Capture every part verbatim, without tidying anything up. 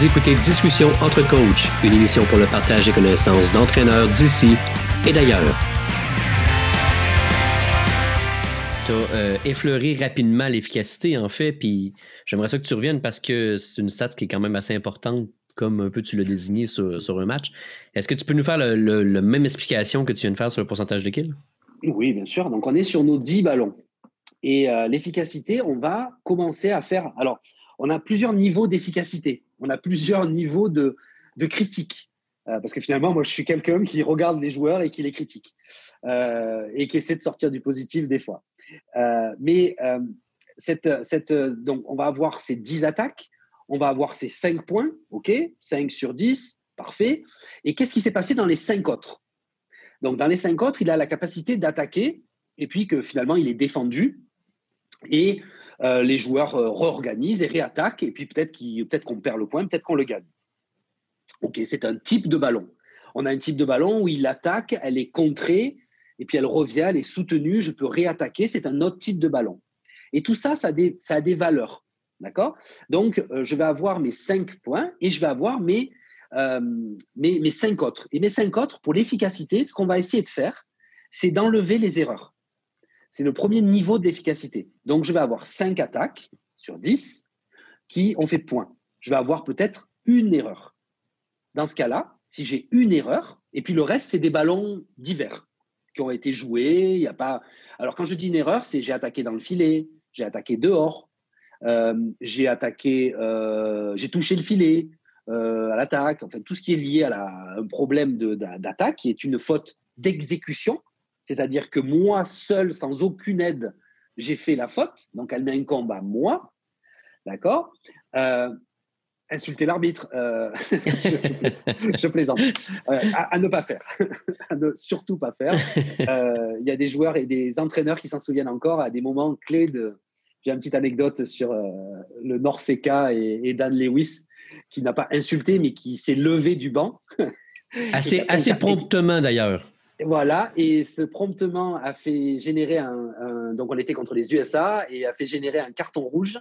Vous écoutez Discussions entre coachs, une émission pour le partage des connaissances d'entraîneurs d'ici et d'ailleurs. Tu as euh, effleuré rapidement l'efficacité, en fait, puis j'aimerais ça que tu reviennes parce que c'est une stat qui est quand même assez importante, comme un peu tu l'as désigné sur, sur un match. Est-ce que tu peux nous faire la même explication que tu viens de faire sur le pourcentage de kills? Oui, bien sûr. Donc, on est sur nos dix ballons. Et euh, l'efficacité, on va commencer à faire… Alors, on a plusieurs niveaux d'efficacité. On a plusieurs niveaux de, de critique. Euh, parce que finalement, moi, je suis quelqu'un qui regarde les joueurs et qui les critique. Euh, et qui essaie de sortir du positif des fois. Euh, mais euh, cette, cette, donc, on va avoir ces dix attaques. On va avoir ces cinq points. OK, cinq sur dix. Parfait. Et qu'est-ce qui s'est passé dans les cinq autres? Donc, dans les cinq autres, il a la capacité d'attaquer et puis que finalement, il est défendu et euh, les joueurs euh, réorganisent et réattaquent et puis peut-être, qu'il, peut-être qu'on perd le point, peut-être qu'on le gagne. OK, c'est un type de ballon. On a un type de ballon où il attaque, elle est contrée et puis elle revient, elle est soutenue, je peux réattaquer, c'est un autre type de ballon. Et tout ça, ça a des, ça a des valeurs, d'accord? Donc, euh, je vais avoir mes cinq points et je vais avoir mes… Euh, mes, mes cinq autres. Et mes cinq autres, pour l'efficacité, ce qu'on va essayer de faire, c'est d'enlever les erreurs. C'est le premier niveau de l'efficacité. Donc, je vais avoir cinq attaques sur dix qui ont fait point. Je vais avoir peut-être une erreur. Dans ce cas-là, si j'ai une erreur, et puis le reste, c'est des ballons divers qui ont été joués. Il y a pas... Alors, quand je dis une erreur, c'est j'ai attaqué dans le filet, j'ai attaqué dehors, euh, j'ai attaqué, euh, j'ai touché le filet, Euh, à l'attaque, enfin, tout ce qui est lié à, la, à un problème de, de, d'attaque qui est une faute d'exécution, c'est-à-dire que moi seul, sans aucune aide, j'ai fait la faute, donc elle m'incombe à moi, d'accord euh, insulter l'arbitre, euh, je, je plaisante, euh, à, à ne pas faire, à ne surtout pas faire. Euh, il y a des joueurs et des entraîneurs qui s'en souviennent encore à des moments clés de… J'ai une petite anecdote sur euh, le Norseca et, et Dan Lewis, qui n'a pas insulté, mais qui s'est levé du banc. Assez, assez promptement, d'ailleurs. Voilà, et ce promptement a fait générer un, un… Donc, on était contre les U S A et a fait générer un carton rouge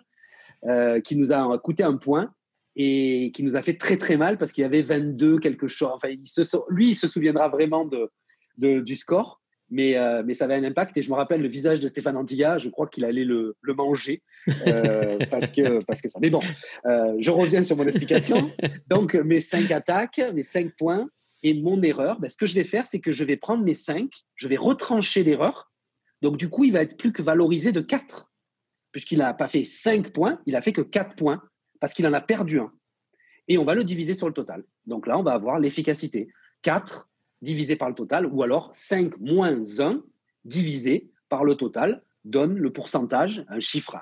euh, qui nous a coûté un point et qui nous a fait très, très mal parce qu'il y avait vingt-deux quelque chose. Enfin, il se, lui, il se souviendra vraiment de, de, du score, mais, euh, mais ça avait un impact. Et je me rappelle le visage de Stéphane Antiga, je crois qu'il allait le, le manger euh, parce, que, parce que ça… Mais bon, euh, je reviens sur mon explication. Donc, mes cinq attaques, mes cinq points et mon erreur, ben, ce que je vais faire, c'est que je vais prendre mes cinq, je vais retrancher l'erreur. Donc, du coup, il va être plus que valorisé de quatre. Puisqu'il n'a pas fait cinq points, il n'a fait que quatre points parce qu'il en a perdu un. Et on va le diviser sur le total. Donc là, on va avoir l'efficacité. quatre divisé par le total, ou alors cinq moins un divisé par le total donne le pourcentage, un chiffre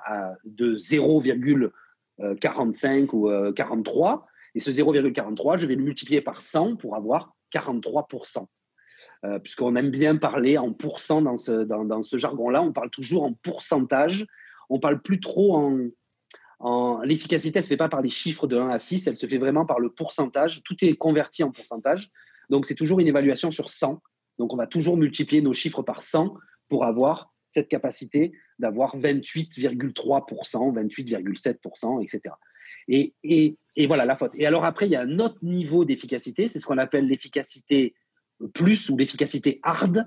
de zéro virgule quarante-cinq ou quarante-trois, et ce zéro virgule quarante-trois, je vais le multiplier par cent pour avoir quarante-trois pour cent. Euh, puisqu'on aime bien parler en pourcent dans ce, dans, dans ce jargon-là, on parle toujours en pourcentage, on parle plus trop en… en l'efficacité, elle ne se fait pas par les chiffres de un à six, elle se fait vraiment par le pourcentage, tout est converti en pourcentage. Donc, c'est toujours une évaluation sur cent. Donc, on va toujours multiplier nos chiffres par cent pour avoir cette capacité d'avoir vingt-huit virgule trois pour cent, vingt-huit virgule sept pour cent, et cetera. Et, et, et voilà la faute. Et alors, après, il y a un autre niveau d'efficacité. C'est ce qu'on appelle l'efficacité plus ou l'efficacité hard,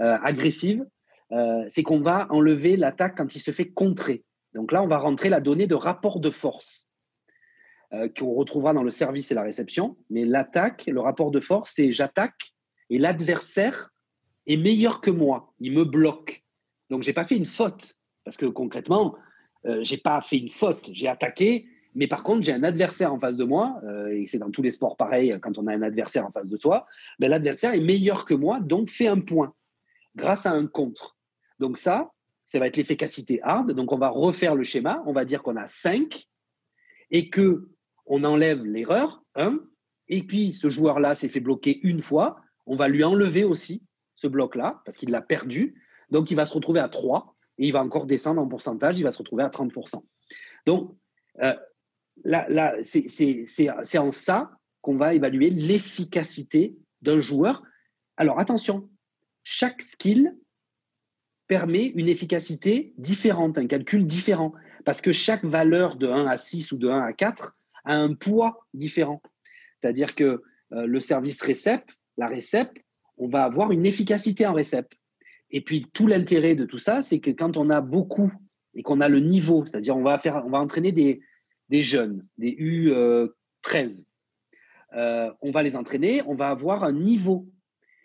euh, agressive. Euh, c'est qu'on va enlever l'attaque quand il se fait contrer. Donc là, on va rentrer la donnée de rapport de force, qu'on retrouvera dans le service et la réception, mais l'attaque, le rapport de force, c'est j'attaque et l'adversaire est meilleur que moi, il me bloque. Donc, je n'ai pas fait une faute, parce que concrètement, euh, je n'ai pas fait une faute, j'ai attaqué, mais par contre, j'ai un adversaire en face de moi, euh, et c'est dans tous les sports pareil, quand on a un adversaire en face de toi, ben, l'adversaire est meilleur que moi, donc fait un point, grâce à un contre. Donc ça, ça va être l'efficacité hard, donc on va refaire le schéma, on va dire qu'on a cinq, et que on enlève l'erreur, un, et puis ce joueur-là s'est fait bloquer une fois, on va lui enlever aussi ce bloc-là, parce qu'il l'a perdu, donc il va se retrouver à trois, et il va encore descendre en pourcentage, il va se retrouver à trente pour cent. Donc, euh, là, là, c'est, c'est, c'est, c'est en ça qu'on va évaluer l'efficacité d'un joueur. Alors, attention, chaque skill permet une efficacité différente, un calcul différent, parce que chaque valeur de un à six ou de un à quatre a un poids différent. C'est-à-dire que euh, le service récep, la récep, on va avoir une efficacité en récep. Et puis, tout l'intérêt de tout ça, c'est que quand on a beaucoup et qu'on a le niveau, c'est-à-dire on va faire, on va entraîner des, des jeunes, des U treize, euh, on va les entraîner, on va avoir un niveau.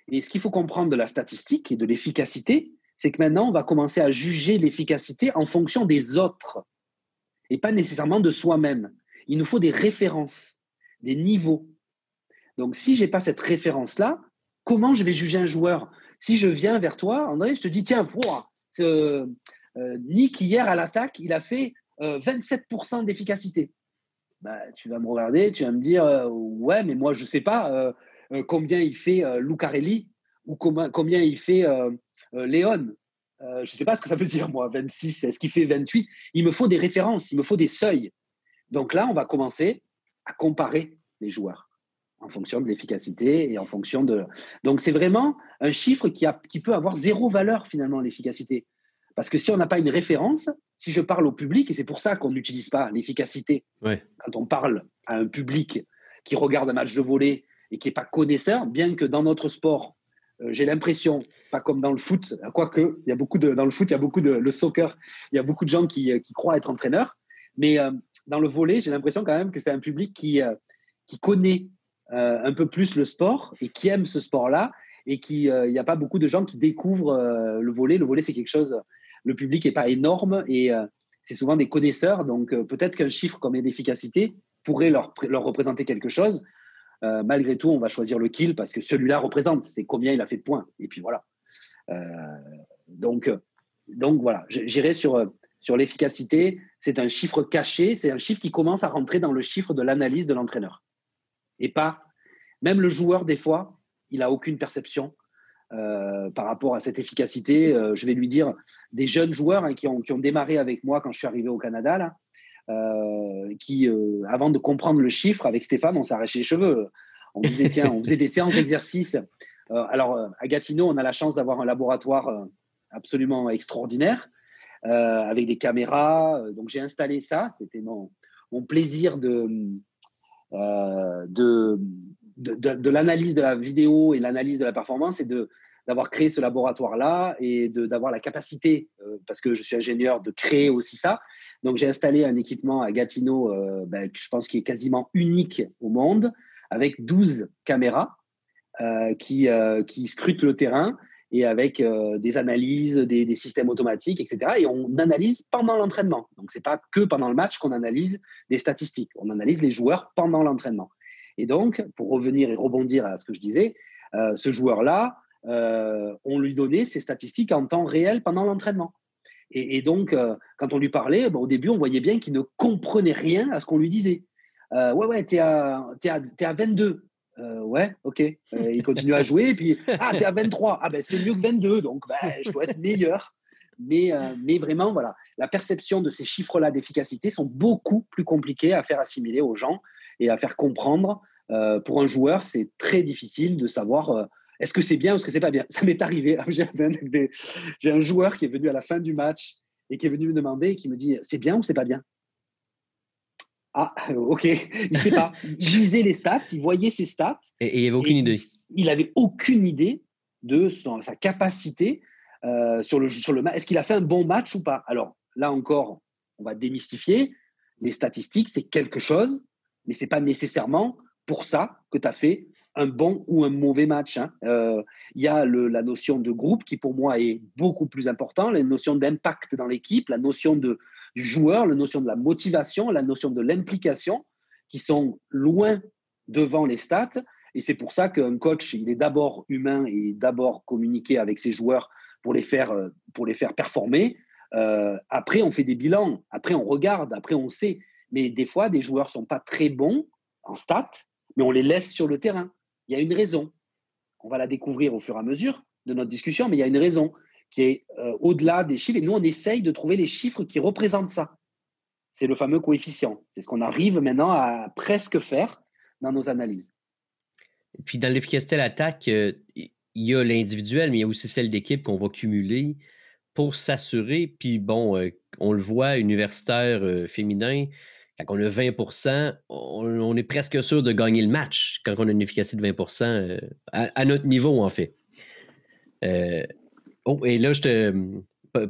Et ce qu'il faut comprendre de la statistique et de l'efficacité, c'est que maintenant, on va commencer à juger l'efficacité en fonction des autres et pas nécessairement de soi-même. Il nous faut des références, des niveaux. Donc, si je n'ai pas cette référence-là, comment je vais juger un joueur ? Si je viens vers toi, André, je te dis, tiens, ouah, ce, euh, Nick, hier à l'attaque, il a fait euh, vingt-sept pour cent d'efficacité. Bah, tu vas me regarder, tu vas me dire, euh, ouais, mais moi, je ne sais pas euh, euh, combien il fait euh, Lucarelli ou com- combien il fait euh, euh, Léon. Euh, je ne sais pas ce que ça veut dire, moi, vingt-six, est-ce qu'il fait vingt-huit ? Il me faut des références, il me faut des seuils. Donc là, on va commencer à comparer les joueurs en fonction de l'efficacité et en fonction de… Donc, c'est vraiment un chiffre qui, a, qui peut avoir zéro valeur, finalement, l'efficacité. Parce que si on n'a pas une référence, si je parle au public, et c'est pour ça qu'on n'utilise pas l'efficacité, ouais. Quand on parle à un public qui regarde un match de volley et qui n'est pas connaisseur, bien que dans notre sport, euh, j'ai l'impression, pas comme dans le foot, quoique, il y a beaucoup de, dans le foot, il y a beaucoup de… Le soccer, il y a beaucoup de gens qui, qui croient être entraîneurs, mais euh, dans le volley, j'ai l'impression quand même que c'est un public qui, euh, qui connaît Euh, un peu plus le sport et qui aiment ce sport-là et qu'il n'y euh, a pas beaucoup de gens qui découvrent euh, le volley. Le volley, c'est quelque chose… Le public n'est pas énorme et euh, c'est souvent des connaisseurs. Donc, euh, peut-être qu'un chiffre comme d'efficacité pourrait leur, leur représenter quelque chose. Euh, malgré tout, on va choisir le kill parce que celui-là représente. C'est combien il a fait de points. Et puis, voilà. Euh, donc, donc, voilà. J'irai sur, sur l'efficacité. C'est un chiffre caché. C'est un chiffre qui commence à rentrer dans le chiffre de l'analyse de l'entraîneur. Et pas, même le joueur, des fois, il n'a aucune perception euh, par rapport à cette efficacité. Euh, je vais lui dire, des jeunes joueurs hein, qui, ont, qui ont démarré avec moi quand je suis arrivé au Canada, là, euh, qui, euh, avant de comprendre le chiffre, avec Stéphane, on s'arrachait les cheveux. On disait, tiens, on faisait des séances d'exercice. Euh, alors, à Gatineau, on a la chance d'avoir un laboratoire euh, absolument extraordinaire, euh, avec des caméras. Donc, j'ai installé ça. C'était mon, mon plaisir de... Euh, de, de, de, de l'analyse de la vidéo et l'analyse de la performance et de, d'avoir créé ce laboratoire-là et de, d'avoir la capacité, euh, parce que je suis ingénieur, de créer aussi ça. Donc, j'ai installé un équipement à Gatineau, euh, ben, je pense qui est quasiment unique au monde, avec douze caméras euh, qui, euh, qui scrutent le terrain et avec euh, des analyses, des, des systèmes automatiques, et cetera. Et on analyse pendant l'entraînement. Donc, ce n'est pas que pendant le match qu'on analyse des statistiques. On analyse les joueurs pendant l'entraînement. Et donc, pour revenir et rebondir à ce que je disais, euh, ce joueur-là, euh, on lui donnait ses statistiques en temps réel pendant l'entraînement. Et, et donc, euh, quand on lui parlait, ben, au début, on voyait bien qu'il ne comprenait rien à ce qu'on lui disait. Euh, « Ouais, ouais, t'es à, t'es à, t'es à vingt-deux. » Euh, ouais, ok. Euh, il continue à jouer et puis ah t'es à vingt-trois. Ah ben c'est mieux que vingt-deux, donc ben, je dois être meilleur. Mais euh, mais vraiment voilà, la perception de ces chiffres-là d'efficacité sont beaucoup plus compliquées à faire assimiler aux gens et à faire comprendre. Euh, pour un joueur, c'est très difficile de savoir euh, est-ce que c'est bien ou est-ce que c'est pas bien. Ça m'est arrivé. J'ai un, des, j'ai un joueur qui est venu à la fin du match et qui est venu me demander et qui me dit c'est bien ou c'est pas bien. Ah, ok, il ne sait pas. Il lisait les stats, il voyait ses stats. Et, et il n'avait aucune idée. Il n'avait aucune idée de son, sa capacité euh, sur le, sur le match. Est-ce qu'il a fait un bon match ou pas ? Alors, là encore, on va démystifier. Les statistiques, c'est quelque chose, mais ce n'est pas nécessairement pour ça que tu as fait un bon ou un mauvais match. Hein. Euh, y a le, la notion de groupe qui, pour moi, est beaucoup plus importante, la notion d'impact dans l'équipe, la notion de du joueur, la notion de la motivation, la notion de l'implication, qui sont loin devant les stats. Et c'est pour ça qu'un coach, il est d'abord humain et d'abord communiquer avec ses joueurs pour les faire, pour les faire performer. Euh, après, on fait des bilans, après on regarde, après on sait. Mais des fois, des joueurs ne sont pas très bons en stats, mais on les laisse sur le terrain. Il y a une raison. On va la découvrir au fur et à mesure de notre discussion, mais il y a une raison qui est euh, au-delà des chiffres. Et nous, on essaye de trouver les chiffres qui représentent ça. C'est le fameux coefficient. C'est ce qu'on arrive maintenant à presque faire dans nos analyses. Et puis, dans l'efficacité à l'attaque, il euh, y a l'individuel, mais il y a aussi celle d'équipe qu'on va cumuler pour s'assurer. Puis bon, euh, on le voit, universitaire euh, féminin, Quand on a vingt pour cent, on, on est presque sûr de gagner le match quand on a une efficacité de vingt pour cent euh, à, à notre niveau, en fait. Euh, oh, et là, je te...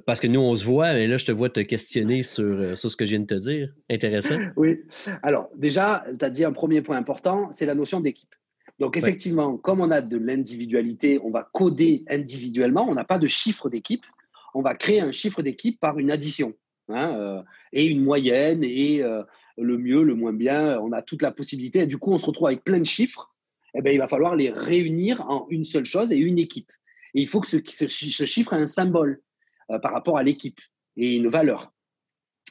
Parce que nous, on se voit, mais là, je te vois te questionner sur, sur ce que je viens de te dire. Intéressant. Oui. Alors, déjà, tu as dit un premier point important, c'est la notion d'équipe. Donc, effectivement, ouais. Comme on a de l'individualité, on va coder individuellement, on n'a pas de chiffre d'équipe, on va créer un chiffre d'équipe par une addition. Hein, euh, et une moyenne, et euh, le mieux, le moins bien, on a toute la possibilité. Et du coup, on se retrouve avec plein de chiffres. Eh bien, il va falloir les réunir en une seule chose et une équipe. Et il faut que ce, ce, ce chiffre ait un symbole euh, par rapport à l'équipe et une valeur.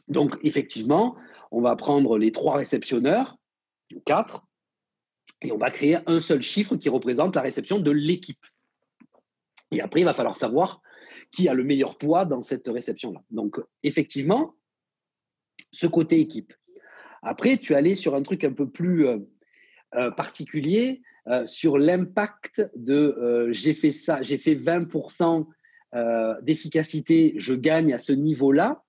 Donc, effectivement, on va prendre les trois réceptionneurs, quatre, et on va créer un seul chiffre qui représente la réception de l'équipe. Et après, il va falloir savoir qui a le meilleur poids dans cette réception-là. Donc, effectivement, ce côté équipe. Après, tu es allé sur un truc un peu plus euh, euh, particulier, euh, sur l'impact de euh, « j'ai fait ça, j'ai fait vingt pour cent euh, d'efficacité, je gagne à ce niveau-là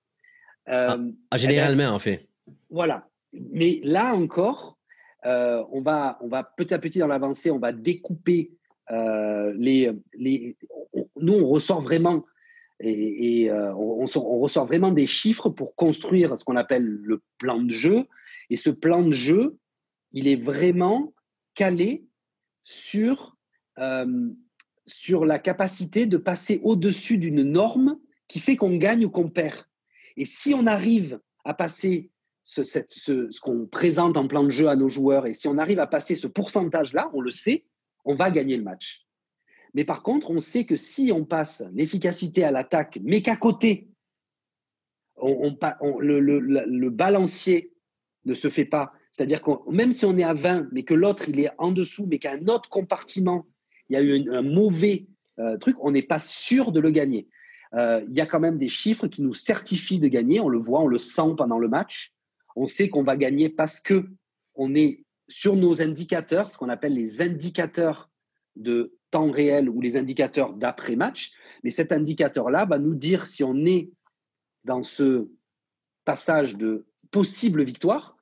euh, ». Ah, généralement, en fait. Voilà. Mais là encore, euh, on va, on va petit à petit dans l'avancée, on va découper Euh, les, les, on, nous, on ressort vraiment et, et euh, on, on ressort vraiment des chiffres pour construire ce qu'on appelle le plan de jeu. Et ce plan de jeu, il est vraiment calé sur, euh, sur la capacité de passer au-dessus d'une norme qui fait qu'on gagne ou qu'on perd. Et si on arrive à passer ce, cette, ce, ce qu'on présente en plan de jeu à nos joueurs, et si on arrive à passer ce pourcentage-là, on le sait, on va gagner le match. Mais par contre, on sait que si on passe l'efficacité à l'attaque, mais qu'à côté, on, on, on, le, le, le balancier ne se fait pas. C'est-à-dire que même si on est à vingt, mais que l'autre, il est en dessous, mais qu'à un autre compartiment, il y a eu un, un mauvais euh, truc, on n'est pas sûr de le gagner. Euh, il y a quand même des chiffres qui nous certifient de gagner. On le voit, on le sent pendant le match. On sait qu'on va gagner parce qu'on est sur nos indicateurs, ce qu'on appelle les indicateurs de temps réel ou les indicateurs d'après-match. Mais cet indicateur-là va nous dire si on est dans ce passage de possible victoire.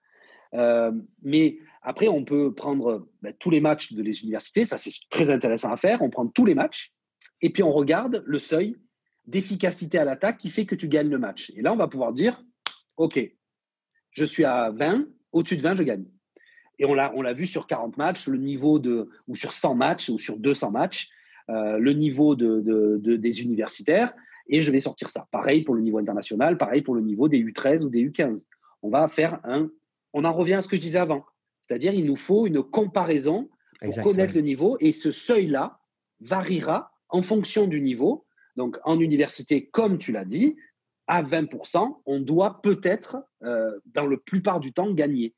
Euh, mais après, on peut prendre ben, tous les matchs de les universités. Ça, c'est très intéressant à faire. On prend tous les matchs et puis on regarde le seuil d'efficacité à l'attaque qui fait que tu gagnes le match. Et là, on va pouvoir dire, OK, je suis à vingt, au-dessus de vingt, je gagne. Et on l'a, on l'a vu sur quarante matchs, le niveau de, ou sur cent matchs, ou sur deux cents matchs, euh, le niveau de, de, de, des universitaires, et je vais sortir ça. Pareil pour le niveau international, pareil pour le niveau des U treize ou des U quinze. On va faire un... On en revient à ce que je disais avant. C'est-à-dire, il nous faut une comparaison pour Exactement. Connaître le niveau, et ce seuil-là variera en fonction du niveau. Donc, en université, comme tu l'as dit, à vingt pour cent, on doit peut-être, euh, dans la plupart du temps, gagner.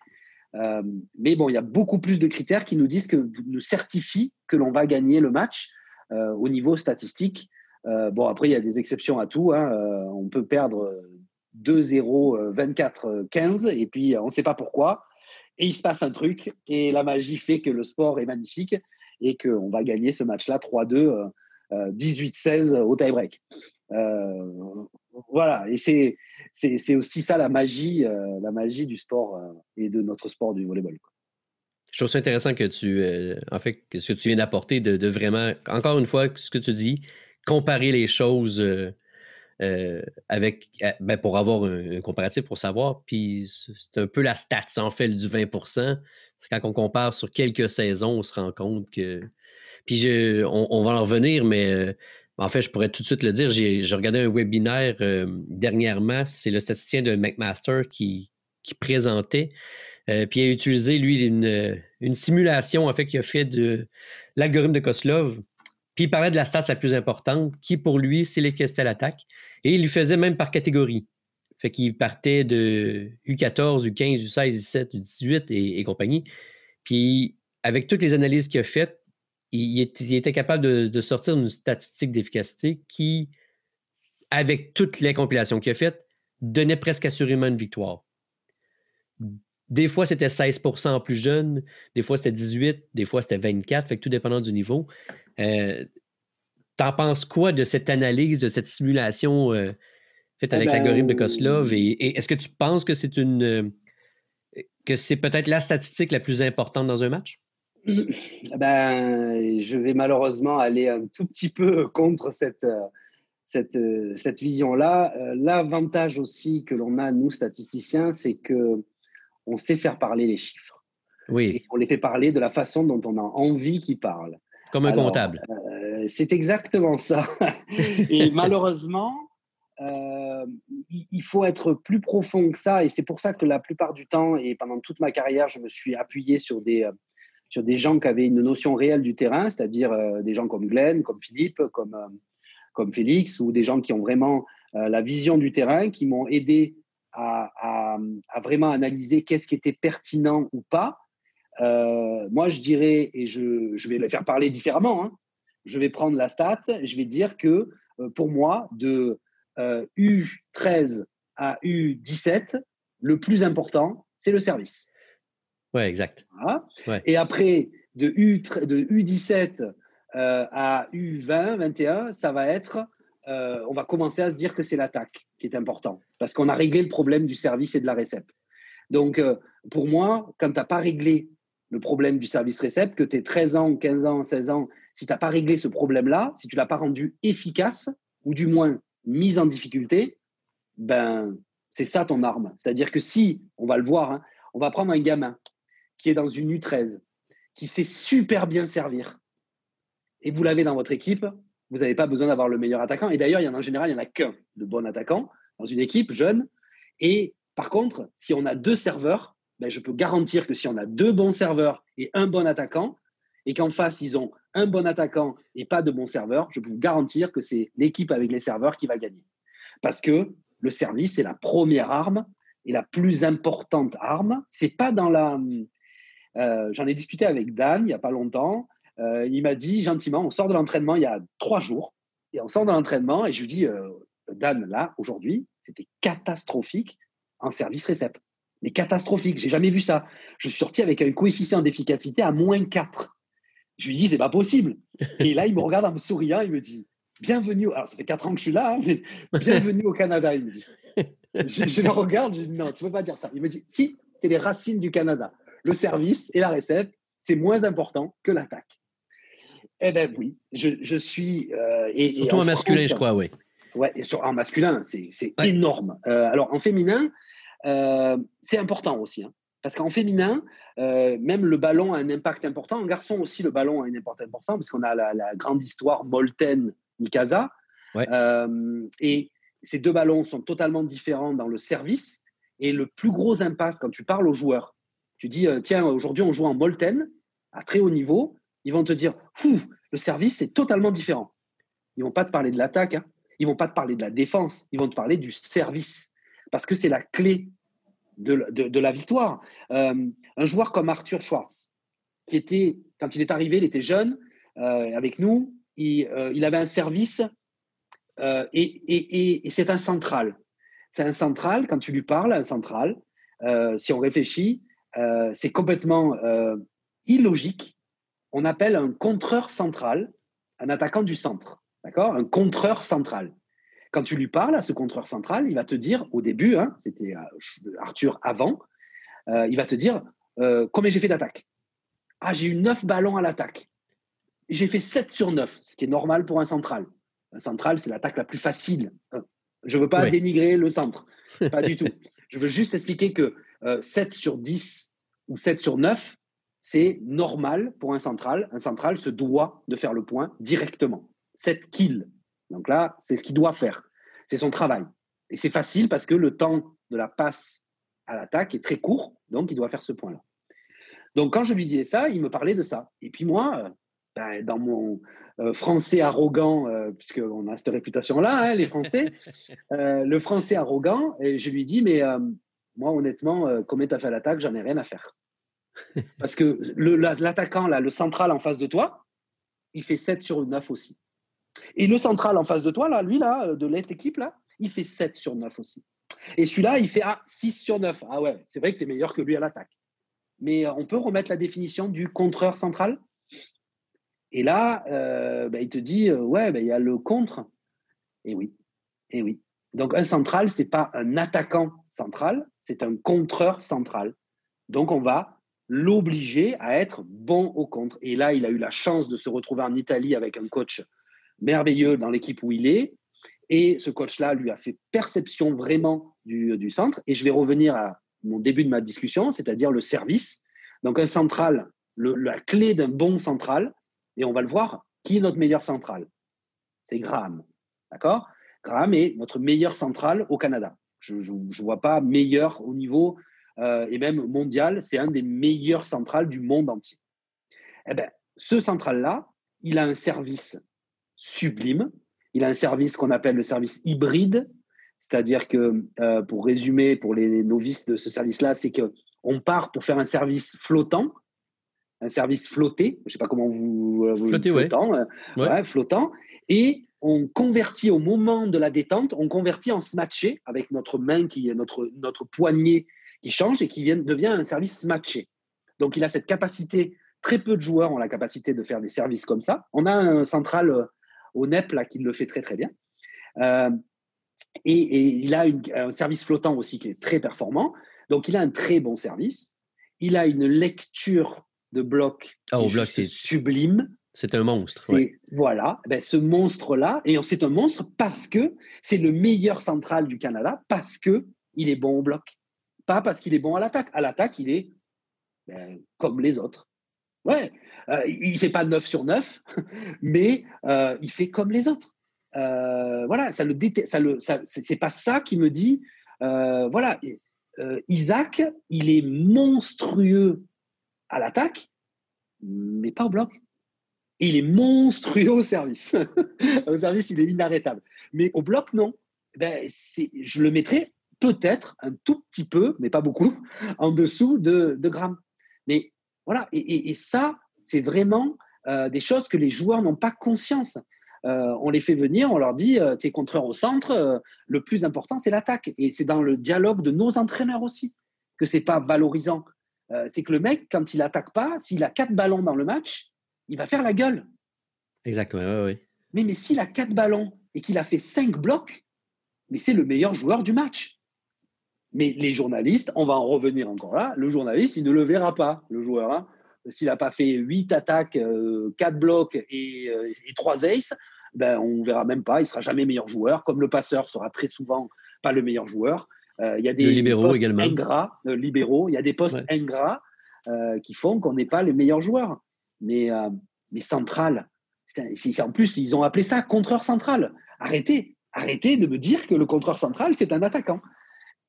Euh, mais bon, il y a beaucoup plus de critères qui nous disent que nous certifient que l'on va gagner le match euh, au niveau statistique. Euh, bon, après, il y a des exceptions à tout. Hein. Euh, on peut perdre deux zéro, vingt-quatre quinze, et puis on ne sait pas pourquoi. Et il se passe un truc, et la magie fait que le sport est magnifique et qu'on va gagner ce match-là trois deux, euh, dix-huit seize au tie-break. Euh, voilà, et c'est, c'est, c'est aussi ça la magie, euh, la magie du sport euh, et de notre sport du volleyball. Quoi. Je trouve ça intéressant que tu, euh, en fait, que ce que tu viens d'apporter, de, de vraiment, encore une fois, ce que tu dis, comparer les choses euh, euh, avec, euh, ben pour avoir un, un comparatif, pour savoir, puis c'est un peu la stat, en fait, du vingt pour cent. C'est quand on compare sur quelques saisons, on se rend compte que. Puis je, on, on va en revenir, mais. Euh, En fait, je pourrais tout de suite le dire, j'ai, j'ai regardé un webinaire euh, dernièrement, c'est le statisticien de McMaster qui, qui présentait, euh, puis il a utilisé, lui, une, une simulation, en fait, qu'il a fait de l'algorithme de Koslov, puis il parlait de la stat la plus importante, qui pour lui, c'est l'efficacité à l'attaque, et il le faisait même par catégorie. Fait qu'il partait de U quatorze, U quinze, U seize, U dix-sept, U dix-huit et, et compagnie, puis avec toutes les analyses qu'il a faites, il était capable de, de sortir une statistique d'efficacité qui, avec toutes les compilations qu'il a faites, donnait presque assurément une victoire. Des fois, c'était seize pour cent en plus jeune, des fois, c'était dix-huit, des fois, c'était vingt-quatre, fait que tout dépendant du niveau. Euh, t'en penses quoi de cette analyse, de cette simulation euh, faite avec eh ben... l'algorithme de Koslov? Et, et est-ce que tu penses que c'est une... que c'est peut-être la statistique la plus importante dans un match? Ben, je vais malheureusement aller un tout petit peu contre cette, cette, cette vision-là. L'avantage aussi que l'on a, nous, statisticiens, c'est qu'on sait faire parler les chiffres. Oui. Et on les fait parler de la façon dont on a envie qu'ils parlent. Comme un Alors, comptable. Euh, c'est exactement ça. Et malheureusement, euh, il faut être plus profond que ça. Et c'est pour ça que la plupart du temps, et pendant toute ma carrière, je me suis appuyé sur des... sur des gens qui avaient une notion réelle du terrain, c'est-à-dire euh, des gens comme Glenn, comme Philippe, comme, euh, comme Félix, ou des gens qui ont vraiment euh, la vision du terrain, qui m'ont aidé à, à, à vraiment analyser qu'est-ce qui était pertinent ou pas. Euh, moi, je dirais, et je, je vais le faire parler différemment, hein, je vais prendre la stat, je vais dire que euh, pour moi, de euh, U treize à U dix-sept, le plus important, c'est le service. Oui, exact. Voilà. Ouais. Et après, de, U, de U dix-sept euh, à U vingt, vingt et un, ça va être, euh, on va commencer à se dire que c'est l'attaque qui est important, parce qu'on a réglé le problème du service et de la récep. Donc, euh, pour moi, quand tu n'as pas réglé le problème du service récep, que tu es treize ans, quinze ans, seize ans, si tu n'as pas réglé ce problème-là, si tu ne l'as pas rendu efficace, ou du moins mise en difficulté, ben, c'est ça ton arme. C'est-à-dire que si, on va le voir, hein, on va prendre un gamin qui est dans une U treize, qui sait super bien servir, et vous l'avez dans votre équipe, vous n'avez pas besoin d'avoir le meilleur attaquant. Et d'ailleurs, il y en a, en général, il n'y en a qu'un de bon attaquant dans une équipe jeune. Et par contre, si on a deux serveurs, ben, je peux garantir que si on a deux bons serveurs et un bon attaquant, et qu'en face, ils ont un bon attaquant et pas de bons serveurs, je peux vous garantir que c'est l'équipe avec les serveurs qui va gagner. Parce que le service, c'est la première arme et la plus importante arme. C'est pas dans la... Euh, j'en ai discuté avec Dan il n'y a pas longtemps. Euh, il m'a dit gentiment, on sort de l'entraînement il y a trois jours, et on sort de l'entraînement, et je lui dis, euh, Dan, là, aujourd'hui, c'était catastrophique en service récep. Mais catastrophique, j'ai jamais vu ça. Je suis sorti avec un coefficient d'efficacité à moins quatre. Je lui dis, c'est pas possible. Et là, il me regarde en me souriant, il me dit, bienvenue, alors ça fait quatre ans que je suis là, hein, mais bienvenue au Canada, il me dit. Je, je le regarde, je dis, non, tu ne peux pas dire ça. Il me dit, si, c'est les racines du Canada. Le service et la récepte, c'est moins important que l'attaque. Eh bien, oui, je, je suis… Euh, et, Surtout et en, en masculin, France, je crois, oui. Oui, en masculin, c'est ouais. énorme. Euh, alors, en féminin, euh, c'est important aussi. Hein, parce qu'en féminin, euh, même le ballon a un impact important. En garçon aussi, le ballon a un impact important, parce qu'on a la, la grande histoire Molten-Mikasa. Ouais. Euh, et ces deux ballons sont totalement différents dans le service. Et le plus gros impact, quand tu parles aux joueurs, tu dis, euh, tiens, aujourd'hui, on joue en Molten, à très haut niveau. Ils vont te dire, fou, le service, c'est totalement différent. Ils ne vont pas te parler de l'attaque, hein. Ils ne vont pas te parler de la défense, ils vont te parler du service. Parce que c'est la clé de, de, de la victoire. Euh, un joueur comme Arthur Schwartz, qui était, quand il est arrivé, il était jeune, euh, avec nous, il, euh, il avait un service, euh, et, et, et, et c'est un central. C'est un central, quand tu lui parles, un central, euh, si on réfléchit, Euh, c'est complètement euh, illogique. On appelle un contreur central un attaquant du centre, d'accord ? Un contreur central. Quand tu lui parles à ce contreur central, il va te dire, au début, hein, c'était Arthur avant, euh, il va te dire euh, « Combien j'ai fait d'attaque ?»« Ah, j'ai eu neuf ballons à l'attaque. »« J'ai fait sept sur neuf, ce qui est normal pour un central. » Un central, c'est l'attaque la plus facile. Je ne veux pas oui. dénigrer le centre, pas du tout. Je veux juste expliquer que Euh, sept sur dix ou sept sur neuf, c'est normal pour un central. Un central se doit de faire le point directement. sept kills. Donc là, c'est ce qu'il doit faire. C'est son travail. Et c'est facile parce que le temps de la passe à l'attaque est très court, donc il doit faire ce point-là. Donc quand je lui disais ça, il me parlait de ça. Et puis moi, euh, ben, dans mon euh, français arrogant, euh, puisqu'on a cette réputation-là, hein, les Français, euh, le français arrogant, et je lui dis, mais... Euh, moi, honnêtement, euh, combien t'as fait à l'attaque, j'en ai rien à faire. Parce que l'attaquant, là, le central en face de toi, il fait sept sur neuf aussi. Et le central en face de toi, là, lui, là, de l'équipe, là, il fait sept sur neuf aussi. Et celui-là, il fait ah, six sur neuf. Ah ouais, c'est vrai que t'es meilleur que lui à l'attaque. Mais on peut remettre la définition du contreur central. Et là, euh, bah, il te dit, euh, ouais, bah, y a le contre. Et oui, et oui. Donc, un central, ce n'est pas un attaquant central, c'est un contreur central. Donc, on va l'obliger à être bon au contre. Et là, il a eu la chance de se retrouver en Italie avec un coach merveilleux dans l'équipe où il est. Et ce coach-là lui a fait perception vraiment du, du centre. Et je vais revenir à mon début de ma discussion, c'est-à-dire le service. Donc, un central, le, la clé d'un bon central, et on va le voir, qui est notre meilleur central? C'est Graham, d'accord? Graham est notre meilleur central au Canada. Je ne vois pas meilleur au niveau, euh, et même mondial, c'est un des meilleurs centrales du monde entier. Eh bien, ce central-là, il a un service sublime, il a un service qu'on appelle le service hybride, c'est-à-dire que, euh, pour résumer, pour les novices de ce service-là, c'est qu'on part pour faire un service flottant, un service flotté, je ne sais pas comment vous... Euh, vous Flotter, flottant, ouais. Euh, ouais. Ouais, flottant, et on convertit au moment de la détente, on convertit en smatché avec notre main, qui, notre, notre poignet qui change et qui vient, devient un service smatché. Donc, il a cette capacité, très peu de joueurs ont la capacité de faire des services comme ça. On a un central euh, au N E P là, qui le fait très, très bien. Euh, et, et il a une, un service flottant aussi qui est très performant. Donc, il a un très bon service. Il a une lecture de bloc ah, qui est bloc, c'est... sublime. C'est un monstre. C'est, ouais. Voilà, ben ce monstre-là, et c'est un monstre parce que c'est le meilleur central du Canada, parce qu'il est bon au bloc, pas parce qu'il est bon à l'attaque. À l'attaque, il est ben, comme les autres. Ouais, euh, il ne fait pas neuf sur neuf, mais euh, il fait comme les autres. Euh, voilà, ça le déta... ça le, ça, c'est, c'est pas ça qui me dit, euh, voilà, euh, Isaac, il est monstrueux à l'attaque, mais pas au bloc. Et il est monstrueux au service. Au service, il est inarrêtable. Mais au bloc, non. Ben, c'est, je le mettrais peut-être un tout petit peu, mais pas beaucoup, en dessous de, de Graham. Mais voilà. Et, et, et ça, c'est vraiment euh, des choses que les joueurs n'ont pas conscience. Euh, on les fait venir, on leur dit, euh, t'es contreur au centre, euh, le plus important, c'est l'attaque. Et c'est dans le dialogue de nos entraîneurs aussi que c'est pas valorisant. Euh, c'est que le mec, quand il attaque pas, s'il a quatre ballons dans le match, il va faire la gueule. Exactement, oui, oui. Mais, mais s'il a quatre ballons et qu'il a fait cinq blocs, mais c'est le meilleur joueur du match. Mais les journalistes, on va en revenir encore là, le journaliste, il ne le verra pas, le joueur. Hein. S'il n'a pas fait huit attaques, euh, quatre blocs et, euh, et trois aces, ben, on ne verra même pas, il ne sera jamais meilleur joueur, comme le passeur sera très souvent pas le meilleur joueur. Euh, y a des le libéraux également. Ingrats, euh, libéraux, il y a des postes ouais. ingrats euh, qui font qu'on n'est pas les meilleurs joueurs. Mais, euh, mais central, c'est, c'est, en plus, ils ont appelé ça contreur central. Arrêtez, arrêtez de me dire que le contreur central, c'est un attaquant.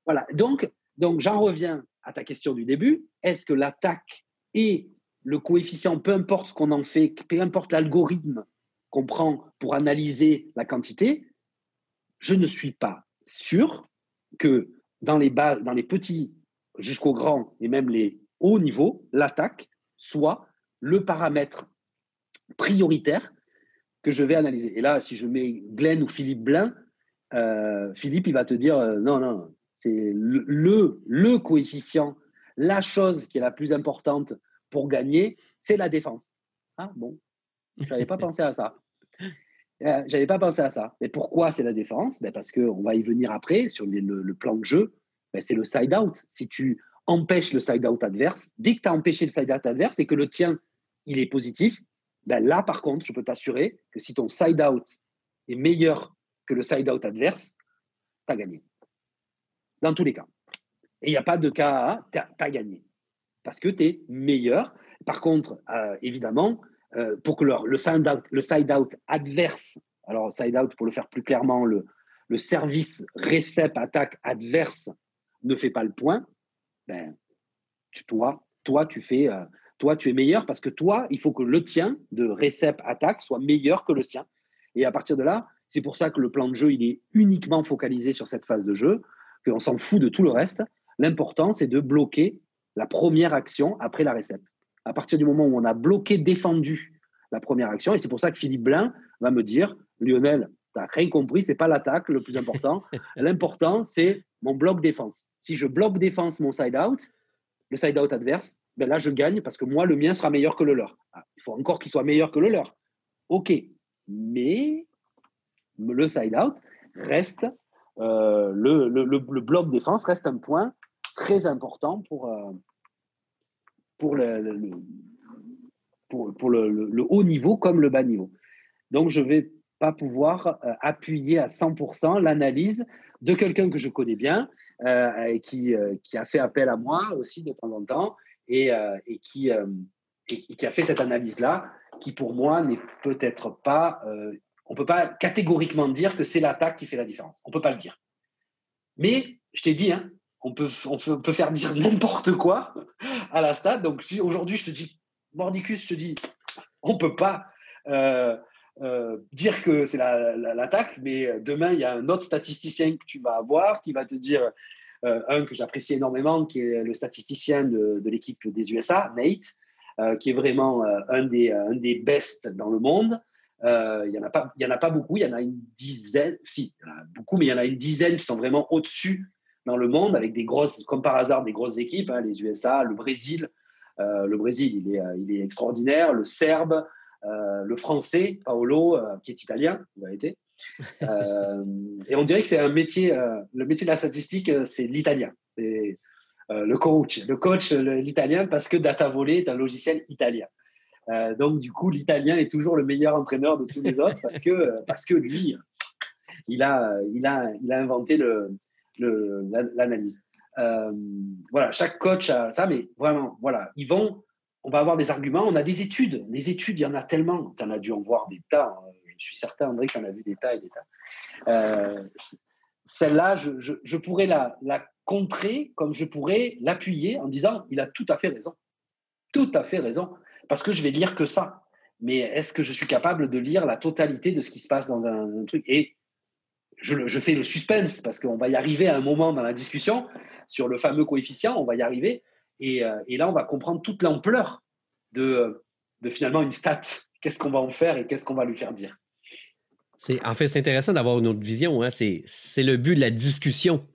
Voilà, donc, donc j'en reviens à ta question du début. Est-ce que l'attaque et le coefficient, peu importe ce qu'on en fait, peu importe l'algorithme qu'on prend pour analyser la quantité, je ne suis pas sûr que dans les, bas, dans les petits jusqu'aux grands et même les hauts niveaux, l'attaque soit le paramètre prioritaire que je vais analyser. Et là, si je mets Glenn ou Philippe Blin, euh, Philippe, il va te dire euh, non, non, c'est le, le, le coefficient, la chose qui est la plus importante pour gagner, c'est la défense. Ah bon, je n'avais pas pensé à ça. Euh, je n'avais pas pensé à ça. Mais pourquoi c'est la défense? Ben parce qu'on va y venir après, sur les, le, le plan de jeu, ben c'est le side-out. Si tu empêches le side-out adverse, dès que tu as empêché le side-out adverse et que le tien il est positif, ben là, par contre, je peux t'assurer que si ton side-out est meilleur que le side-out adverse, tu as gagné. Dans tous les cas. Et il n'y a pas de cas, tu as gagné. Parce que tu es meilleur. Par contre, euh, évidemment, euh, pour que le, le, side-out, le side-out adverse, alors side-out, pour le faire plus clairement, le, le service récep-attaque adverse ne fait pas le point, ben, tu, toi, toi, tu fais... Euh, Toi, tu es meilleur parce que toi, il faut que le tien de récep-attaque soit meilleur que le sien. Et à partir de là, c'est pour ça que le plan de jeu, il est uniquement focalisé sur cette phase de jeu, qu'on s'en fout de tout le reste. L'important, c'est de bloquer la première action après la récep. À partir du moment où on a bloqué, défendu la première action, et c'est pour ça que Philippe Blin va me dire « Lionel, tu n'as rien compris, ce n'est pas l'attaque le plus important. L'important, c'est mon bloc défense. Si je bloque défense mon side-out, le side-out adverse, ben là, je gagne parce que moi, le mien sera meilleur que le leur. Ah, il faut encore qu'il soit meilleur que le leur. OK, mais le side-out reste, euh, le, le, le, le bloc défense reste un point très important pour, euh, pour le, le, pour, pour le, le, le haut niveau comme le bas niveau. Donc, je ne vais pas pouvoir euh, appuyer à cent pour cent l'analyse de quelqu'un que je connais bien, euh, qui, euh, qui a fait appel à moi aussi de temps en temps et, euh, et, qui, euh, et, et qui a fait cette analyse-là, qui pour moi n'est peut-être pas… Euh, on ne peut pas catégoriquement dire que c'est l'attaque qui fait la différence. On ne peut pas le dire. Mais, je t'ai dit, hein, on, peut, on, peut, on peut faire dire n'importe quoi à la stade. Donc, si aujourd'hui, je te dis, mordicus, je te dis, on ne peut pas… Euh, Euh, dire que c'est la, la, l'attaque, mais demain, il y a un autre statisticien que tu vas avoir qui va te dire, euh, un que j'apprécie énormément, qui est le statisticien de, de l'équipe des U S A, Nate, euh, qui est vraiment euh, un, des, un des best dans le monde. Euh, il n'y en a pas, il y en a pas beaucoup, il y en a une dizaine, si, il y en a beaucoup, mais il y en a une dizaine qui sont vraiment au-dessus dans le monde, avec des grosses, comme par hasard, des grosses équipes, hein, les U S A, le Brésil, euh, le Brésil, il est, il est extraordinaire, le Serbe, Euh, le français, Paolo, euh, qui est italien, en vérité. Euh, et on dirait que c'est un métier, euh, le métier de la statistique, euh, c'est l'italien. C'est euh, le coach, le coach, le, l'italien, parce que Data Voli est un logiciel italien. Euh, donc, du coup, l'italien est toujours le meilleur entraîneur de tous les autres parce que, euh, parce que lui, il a, il a, il a inventé le, le, la, l'analyse. Euh, voilà, chaque coach a ça, mais vraiment, voilà, ils vont. On va avoir des arguments, on a des études. Les études, il y en a tellement. Tu en as dû en voir des tas. Je suis certain, André, que tu en as vu des tas et des tas. Euh, celle-là, je, je, je pourrais la, la contrer comme je pourrais l'appuyer en disant « il a tout à fait raison, tout à fait raison, parce que je vais lire que ça. Mais est-ce que je suis capable de lire la totalité de ce qui se passe dans un, un truc ?» Et je, je fais le suspense, parce qu'on va y arriver à un moment dans la discussion sur le fameux coefficient, on va y arriver. Et, et là, on va comprendre toute l'ampleur de, de finalement une stat. Qu'est-ce qu'on va en faire et qu'est-ce qu'on va lui faire dire? C'est, en fait, c'est intéressant d'avoir une autre vision. Hein? C'est, c'est le but de la discussion.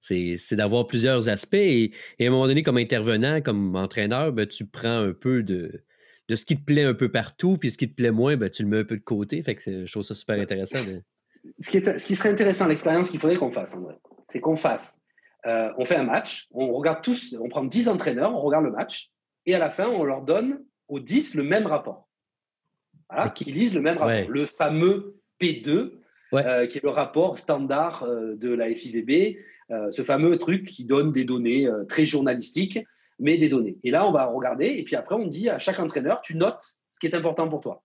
C'est, c'est d'avoir plusieurs aspects. Et, et à un moment donné, comme intervenant, comme entraîneur, ben, tu prends un peu de, de ce qui te plaît un peu partout, puis ce qui te plaît moins, ben, tu le mets un peu de côté. Fait que c'est, je trouve ça super intéressant. Mais... Ce, qui est, ce qui serait intéressant, l'expérience qu'il faudrait qu'on fasse, en vrai, c'est qu'on fasse. Euh, on fait un match, on regarde tous, on prend dix entraîneurs, on regarde le match, et à la fin, on leur donne aux dix le même rapport. Voilà, qui... qu'ils lisent le même rapport. Ouais. Le fameux P deux, ouais. euh, qui est le rapport standard euh, de la F I V B, euh, ce fameux truc qui donne des données euh, très journalistiques, mais des données. Et là, on va regarder, et puis après, on dit à chaque entraîneur, tu notes ce qui est important pour toi.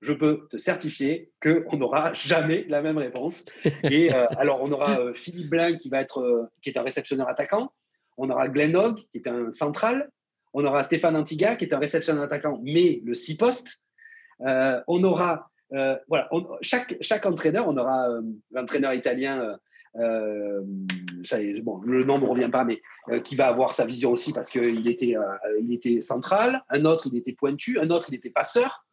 Je peux te certifier qu'on n'aura jamais la même réponse. Et euh, alors, on aura euh, Philippe Blin qui, va être, euh, qui est un réceptionneur attaquant. On aura Glenn qui est un central. On aura Stéphane Antiga qui est un réceptionneur attaquant, mais le six postes. Euh, on aura, euh, voilà, on, chaque, chaque entraîneur, on aura euh, l'entraîneur italien, euh, ça, bon, le nom ne me revient pas, mais euh, qui va avoir sa vision aussi parce qu'il était, euh, il était central. Un autre, il était pointu. Un autre, il était passeur.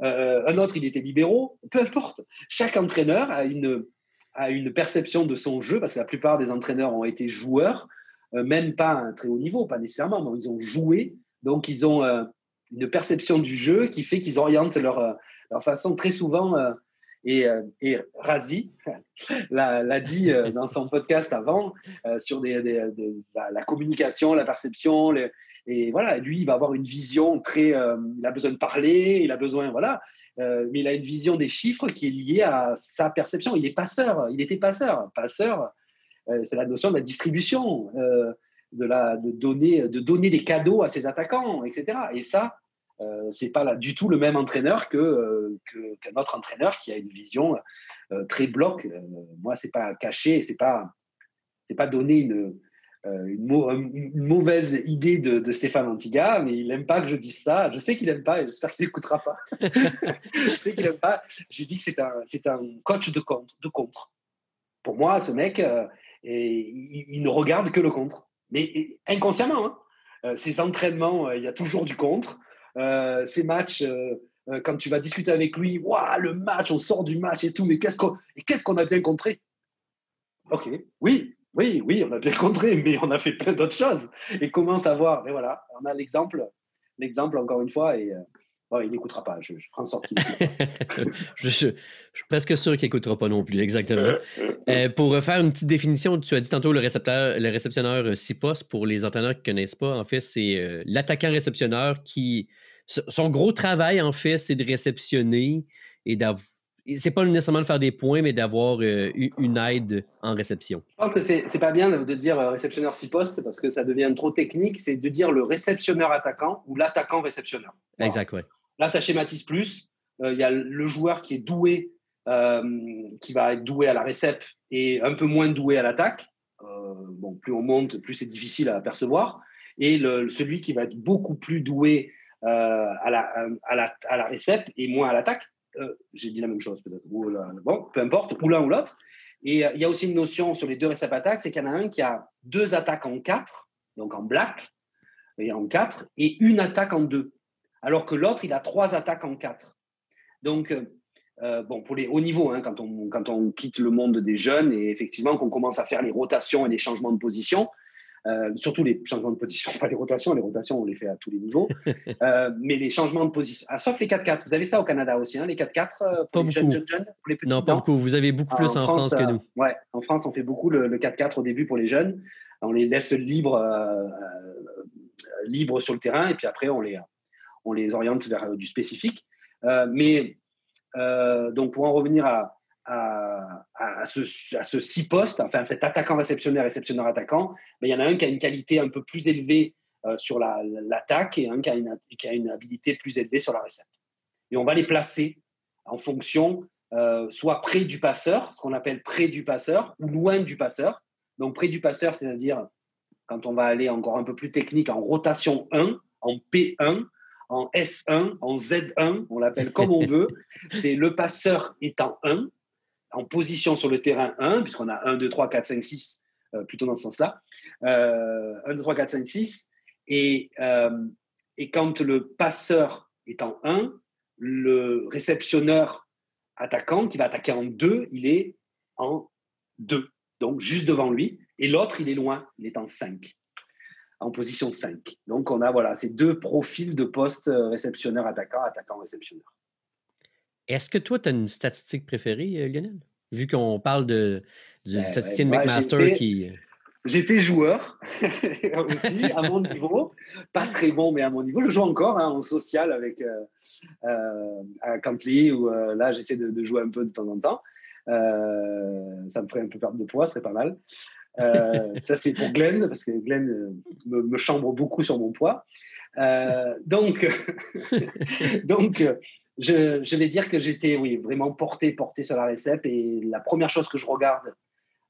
Euh, un autre, il était libéraux, peu importe. Chaque entraîneur a une, a une perception de son jeu, parce que la plupart des entraîneurs ont été joueurs, euh, même pas à un très haut niveau, pas nécessairement, mais ils ont joué, donc ils ont euh, une perception du jeu qui fait qu'ils orientent leur, leur façon très souvent. Euh, et, euh, et Razi l'a, l'a dit euh, dans son podcast avant, euh, sur des, des, des, la, la communication, la perception, les... Et voilà, lui, il va avoir une vision très… Euh, il a besoin de parler, il a besoin… Voilà. Euh, mais il a une vision des chiffres qui est liée à sa perception. Il est passeur, il était passeur. Passeur, euh, c'est la notion de la distribution, euh, de, la, de, donner, de donner des cadeaux à ses attaquants, et cetera. Et ça, euh, ce n'est pas là, du tout le même entraîneur que, euh, que, qu'un autre entraîneur qui a une vision euh, très bloc. Euh, moi, ce n'est pas caché, ce n'est pas, c'est pas donner une… Euh, une, mau- une mauvaise idée de, de Stéphane Antiga, mais il n'aime pas que je dise ça. Je sais qu'il n'aime pas et j'espère qu'il n'écoutera pas. Je sais qu'il n'aime pas. Je lui dis que c'est un, c'est un coach de contre, de contre. Pour moi, ce mec, euh, et, il, il ne regarde que le contre. Mais et, inconsciemment, hein. euh, ses entraînements, euh, il y a toujours du contre. Euh, ses matchs, euh, euh, quand tu vas discuter avec lui, waouh, le match, on sort du match et tout, mais qu'est-ce qu'on, et qu'est-ce qu'on a bien contré? Ok, oui. Oui, oui, on a bien contré, mais on a fait plein d'autres choses. Et comment savoir? Et voilà, on a l'exemple, l'exemple encore une fois. Et Oh, il n'écoutera pas, je, je prends en sorte qu'il je, je, je suis presque sûr qu'il n'écoutera pas non plus, exactement. Euh, pour faire une petite définition, tu as dit tantôt le récepteur, le réceptionneur six postes, pour les entraîneurs qui ne connaissent pas, en fait, c'est euh, l'attaquant-réceptionneur qui... Son gros travail, en fait, c'est de réceptionner et d'avoir... C'est pas nécessairement de faire des points, mais d'avoir euh, une aide en réception. Je pense que c'est, c'est pas bien de dire euh, réceptionneur six postes parce que ça devient trop technique. C'est de dire le réceptionneur attaquant ou l'attaquant réceptionneur. Voilà. Exact, ouais. Là, ça schématise plus. Il euh, y a le joueur qui est doué, euh, qui va être doué à la récep et un peu moins doué à l'attaque. Euh, bon, plus on monte, plus c'est difficile à apercevoir. Et le, celui qui va être beaucoup plus doué euh, à la, à la, à la récep et moins à l'attaque. Euh, j'ai dit la même chose peut-être, ou la, bon, peu importe, ou l'un ou l'autre. Et il euh, y a aussi une notion sur les deux réceptes-attaques, c'est qu'il y en a un qui a deux attaques en quatre, donc en black, et en quatre, et une attaque en deux, alors que l'autre, il a trois attaques en quatre. Donc, euh, bon, pour les hauts niveaux, hein, quand, on, quand on quitte le monde des jeunes, et effectivement qu'on commence à faire les rotations et les changements de position, Euh, surtout les changements de position, pas les rotations, les rotations on les fait à tous les niveaux, euh, mais les changements de position, ah, sauf les quatre quatre, vous avez ça au Canada aussi, hein, les quatre quatre euh, pour pas les jeunes, jeunes, jeunes, pour les petits. Non, pas beaucoup, vous avez beaucoup plus ah, en, en France, France que nous. Euh, ouais, en France on fait beaucoup le, le quatre quatre au début pour les jeunes, on les laisse libres, euh, euh, libres sur le terrain et puis après on les, on les oriente vers euh, du spécifique. Euh, mais euh, donc pour en revenir à À, à ce à ce six postes, enfin cet attaquant réceptionnaire, réceptionneur attaquant, ben, il y en a un qui a une qualité un peu plus élevée euh, sur la, l'attaque et un qui a, une, qui a une habilité plus élevée sur la réception. Et on va les placer en fonction euh, soit près du passeur, ce qu'on appelle près du passeur, ou loin du passeur. Donc près du passeur, c'est-à-dire quand on va aller encore un peu plus technique en rotation un, en P un, en S un, en Z un, on l'appelle comme on veut, c'est le passeur étant un, en position sur le terrain un, puisqu'on a un, deux, trois, quatre, cinq, six, euh, plutôt dans ce sens-là, euh, un, deux, trois, quatre, cinq, six, et, euh, et quand le passeur est en un, le réceptionneur attaquant qui va attaquer en deux, il est en deux, donc juste devant lui, et l'autre, il est loin, il est en cinq, en position cinq. Donc, on a voilà, ces deux profils de poste euh, réceptionneur-attaquant, attaquant-réceptionneur. Est-ce que toi, tu as une statistique préférée, Lionel? Vu qu'on parle de, de ben, statistique ben, de McMaster j'étais, qui… J'étais joueur aussi, à mon niveau. Pas très bon, mais à mon niveau. Je joue encore hein, en social avec euh, euh, à Cantley, où euh, là, j'essaie de, de jouer un peu de temps en temps. Euh, ça me ferait un peu perdre de poids, ce serait pas mal. Euh, ça, c'est pour Glenn, parce que Glenn me, me chambre beaucoup sur mon poids. Euh, donc… donc Je, je vais dire que j'étais oui, vraiment porté, porté sur la récep et la première chose que je regarde,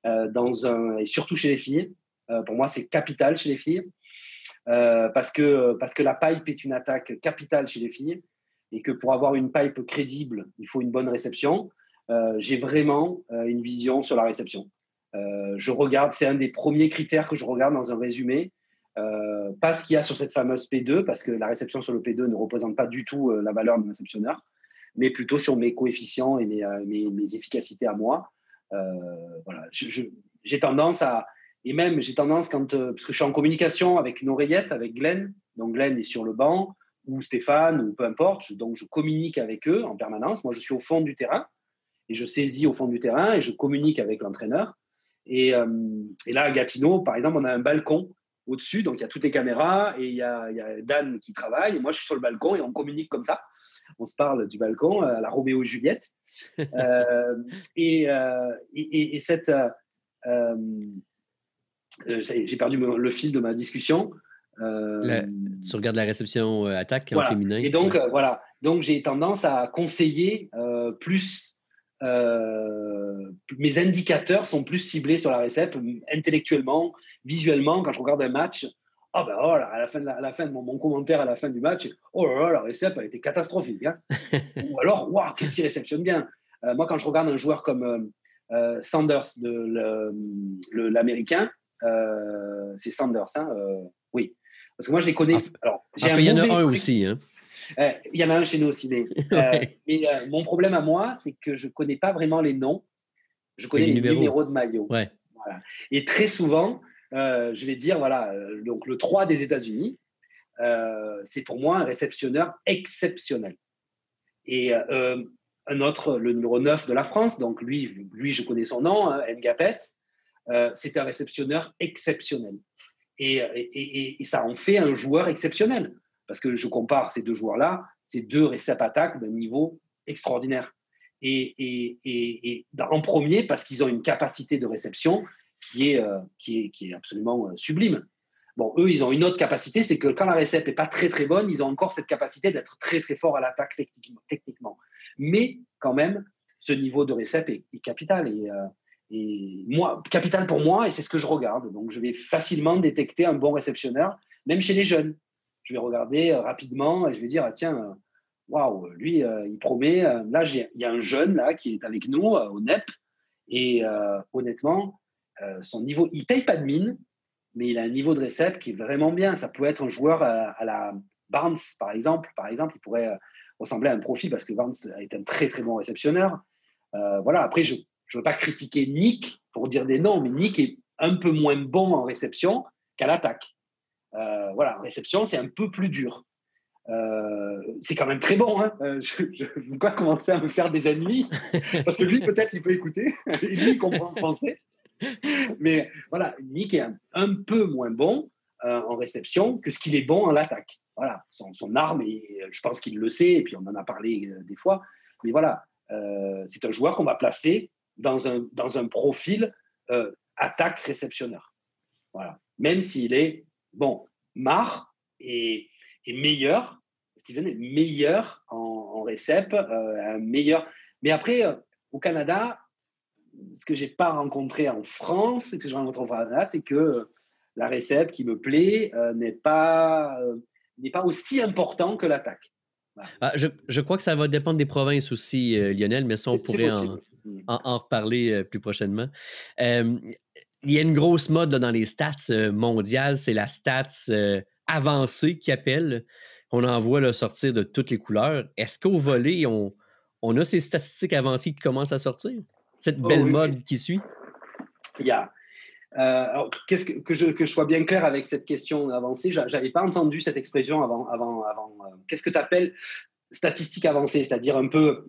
euh, dans un, et surtout chez les filles, euh, pour moi c'est capital chez les filles, euh, parce, que, parce que la pipe est une attaque capitale chez les filles et que pour avoir une pipe crédible, il faut une bonne réception. Euh, j'ai vraiment euh, une vision sur la réception. Euh, je regarde, c'est un des premiers critères que je regarde dans un résumé. Euh, pas ce qu'il y a sur cette fameuse P deux, parce que la réception sur le P deux ne représente pas du tout euh, la valeur de mon réceptionneur, mais plutôt sur mes coefficients et mes, euh, mes, mes efficacités à moi. Euh, voilà. je, je, j'ai tendance à, et même j'ai tendance quand, euh, parce que je suis en communication avec une oreillette, avec Glenn, donc Glenn est sur le banc, ou Stéphane, ou peu importe, je, donc je communique avec eux en permanence. Moi je suis au fond du terrain, et je saisis au fond du terrain, et je communique avec l'entraîneur. Et, euh, et là à Gatineau, par exemple, on a un balcon au-dessus, donc il y a toutes les caméras et il y a, il y a Dan qui travaille et moi je suis sur le balcon et on communique comme ça, on se parle du balcon à la Roméo Juliette euh, et, euh, et, et cette euh, euh, j'ai perdu le fil de ma discussion euh, la, tu regardes la réception euh, attaque voilà. En féminin et donc ouais. euh, voilà donc j'ai tendance à conseiller euh, plus Euh, mes indicateurs sont plus ciblés sur la récep, intellectuellement, visuellement. Quand je regarde un match, oh ben oh là, à la fin de, la, à la fin de mon, mon commentaire, à la fin du match, oh là là, la récep elle était catastrophique. Hein. Ou alors, waouh, qu'est-ce qu'il réceptionne bien. Euh, moi, quand je regarde un joueur comme euh, euh, Sanders, de, le, le, l'américain, euh, c'est Sanders, hein, euh, oui. Parce que moi, je les connais. Alors, j'ai enfin, un il y en a un truc. Aussi, hein. Il euh, y en a un chez nous aussi, mais euh, et, euh, mon problème à moi, c'est que je ne connais pas vraiment les noms, je connais les numéros, numéros de maillot. Ouais. Voilà. Et très souvent, euh, je vais dire, voilà, donc le trois des États-Unis, euh, c'est pour moi un réceptionneur exceptionnel. Et euh, un autre, le numéro neuf de la France, donc lui, lui je connais son nom, hein, N. Gapet, euh, c'est un réceptionneur exceptionnel. Et, et, et, et ça en fait un joueur exceptionnel. Parce que je compare ces deux joueurs-là, ces deux récep-attaques d'un niveau extraordinaire. Et, et, et, et en premier, parce qu'ils ont une capacité de réception qui est, euh, qui est, qui est absolument euh, sublime. Bon, eux, ils ont une autre capacité, c'est que quand la récep n'est pas très très bonne, ils ont encore cette capacité d'être très très fort à l'attaque techniquement. Mais quand même, ce niveau de récep est, est capital. Et, euh, et moi, capital pour moi, et c'est ce que je regarde. Donc, je vais facilement détecter un bon réceptionneur, même chez les jeunes. Je vais regarder euh, rapidement et je vais dire, ah, tiens, waouh, lui, euh, il promet. Euh, là, il y a un jeune là, qui est avec nous euh, au N E P. Et euh, honnêtement, euh, son niveau, il ne paye pas de mine, mais il a un niveau de récep qui est vraiment bien. Ça peut être un joueur euh, à la Barnes, par exemple. Par exemple, il pourrait euh, ressembler à un profil parce que Barnes est un très, très bon réceptionneur. Euh, voilà. Après, je ne veux pas critiquer Nick pour dire des noms, mais Nick est un peu moins bon en réception qu'à l'attaque. Euh, voilà, en réception, c'est un peu plus dur. Euh, c'est quand même très bon, hein. euh, je ne veux pas commencer à me faire des ennemis parce que lui, peut-être, il peut écouter et lui, il comprend le français. Mais voilà, Nick est un, un peu moins bon euh, en réception que ce qu'il est bon en l'attaque. Voilà, son, son arme, et je pense qu'il le sait, et puis on en a parlé euh, des fois. Mais voilà, euh, c'est un joueur qu'on va placer dans un, dans un profil euh, attaque-réceptionneur. Voilà, même s'il est bon. Marc est, est meilleur, Stephen est meilleur en, en récep, euh, meilleur. Mais après, euh, au Canada, ce que je n'ai pas rencontré en France, ce que je rencontre au Canada, c'est que la récep qui me plaît euh, n'est pas, euh, n'est pas aussi important que l'attaque. Voilà. Ah, je, je crois que ça va dépendre des provinces aussi, euh, Lionel, mais ça, on pourrait en, en, en reparler euh, plus prochainement. Euh, Il y a une grosse mode là, dans les stats euh, mondiales, c'est la stats euh, avancée qui appelle. On en voit là, sortir de toutes les couleurs. Est-ce qu'au volley, on, on a ces statistiques avancées qui commencent à sortir? Cette belle oh, oui, mode oui. qui suit? Yeah. Euh, alors, qu'est-ce que, que, je, que je sois bien clair avec cette question avancée, je n'avais pas entendu cette expression avant. avant, avant euh, qu'est-ce que tu appelles statistique avancée? C'est-à-dire un peu...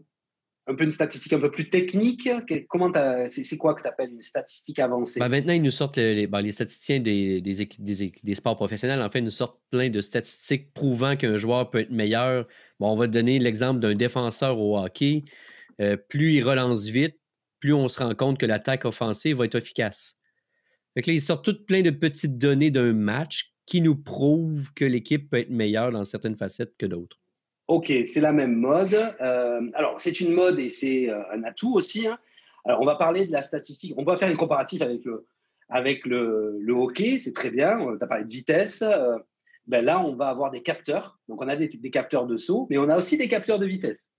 Un peu une statistique un peu plus technique. Comment c'est, c'est quoi que tu appelles une statistique avancée? Ben maintenant, ils nous sortent, le, les, ben les statisticiens des, des, des, des sports professionnels, en fait, ils nous sortent plein de statistiques prouvant qu'un joueur peut être meilleur. Bon, on va donner l'exemple d'un défenseur au hockey. Euh, plus il relance vite, plus on se rend compte que l'attaque offensive va être efficace. Donc là, ils sortent toutes plein de petites données d'un match qui nous prouvent que l'équipe peut être meilleure dans certaines facettes que d'autres. OK, c'est la même mode. Euh, alors, c'est une mode et c'est euh, un atout aussi. Hein. Alors, on va parler de la statistique. On va faire une comparatif avec le, avec le, le hockey. C'est très bien. Tu as parlé de vitesse. Euh, ben là, on va avoir des capteurs. Donc, on a des, des capteurs de saut, mais on a aussi des capteurs de vitesse.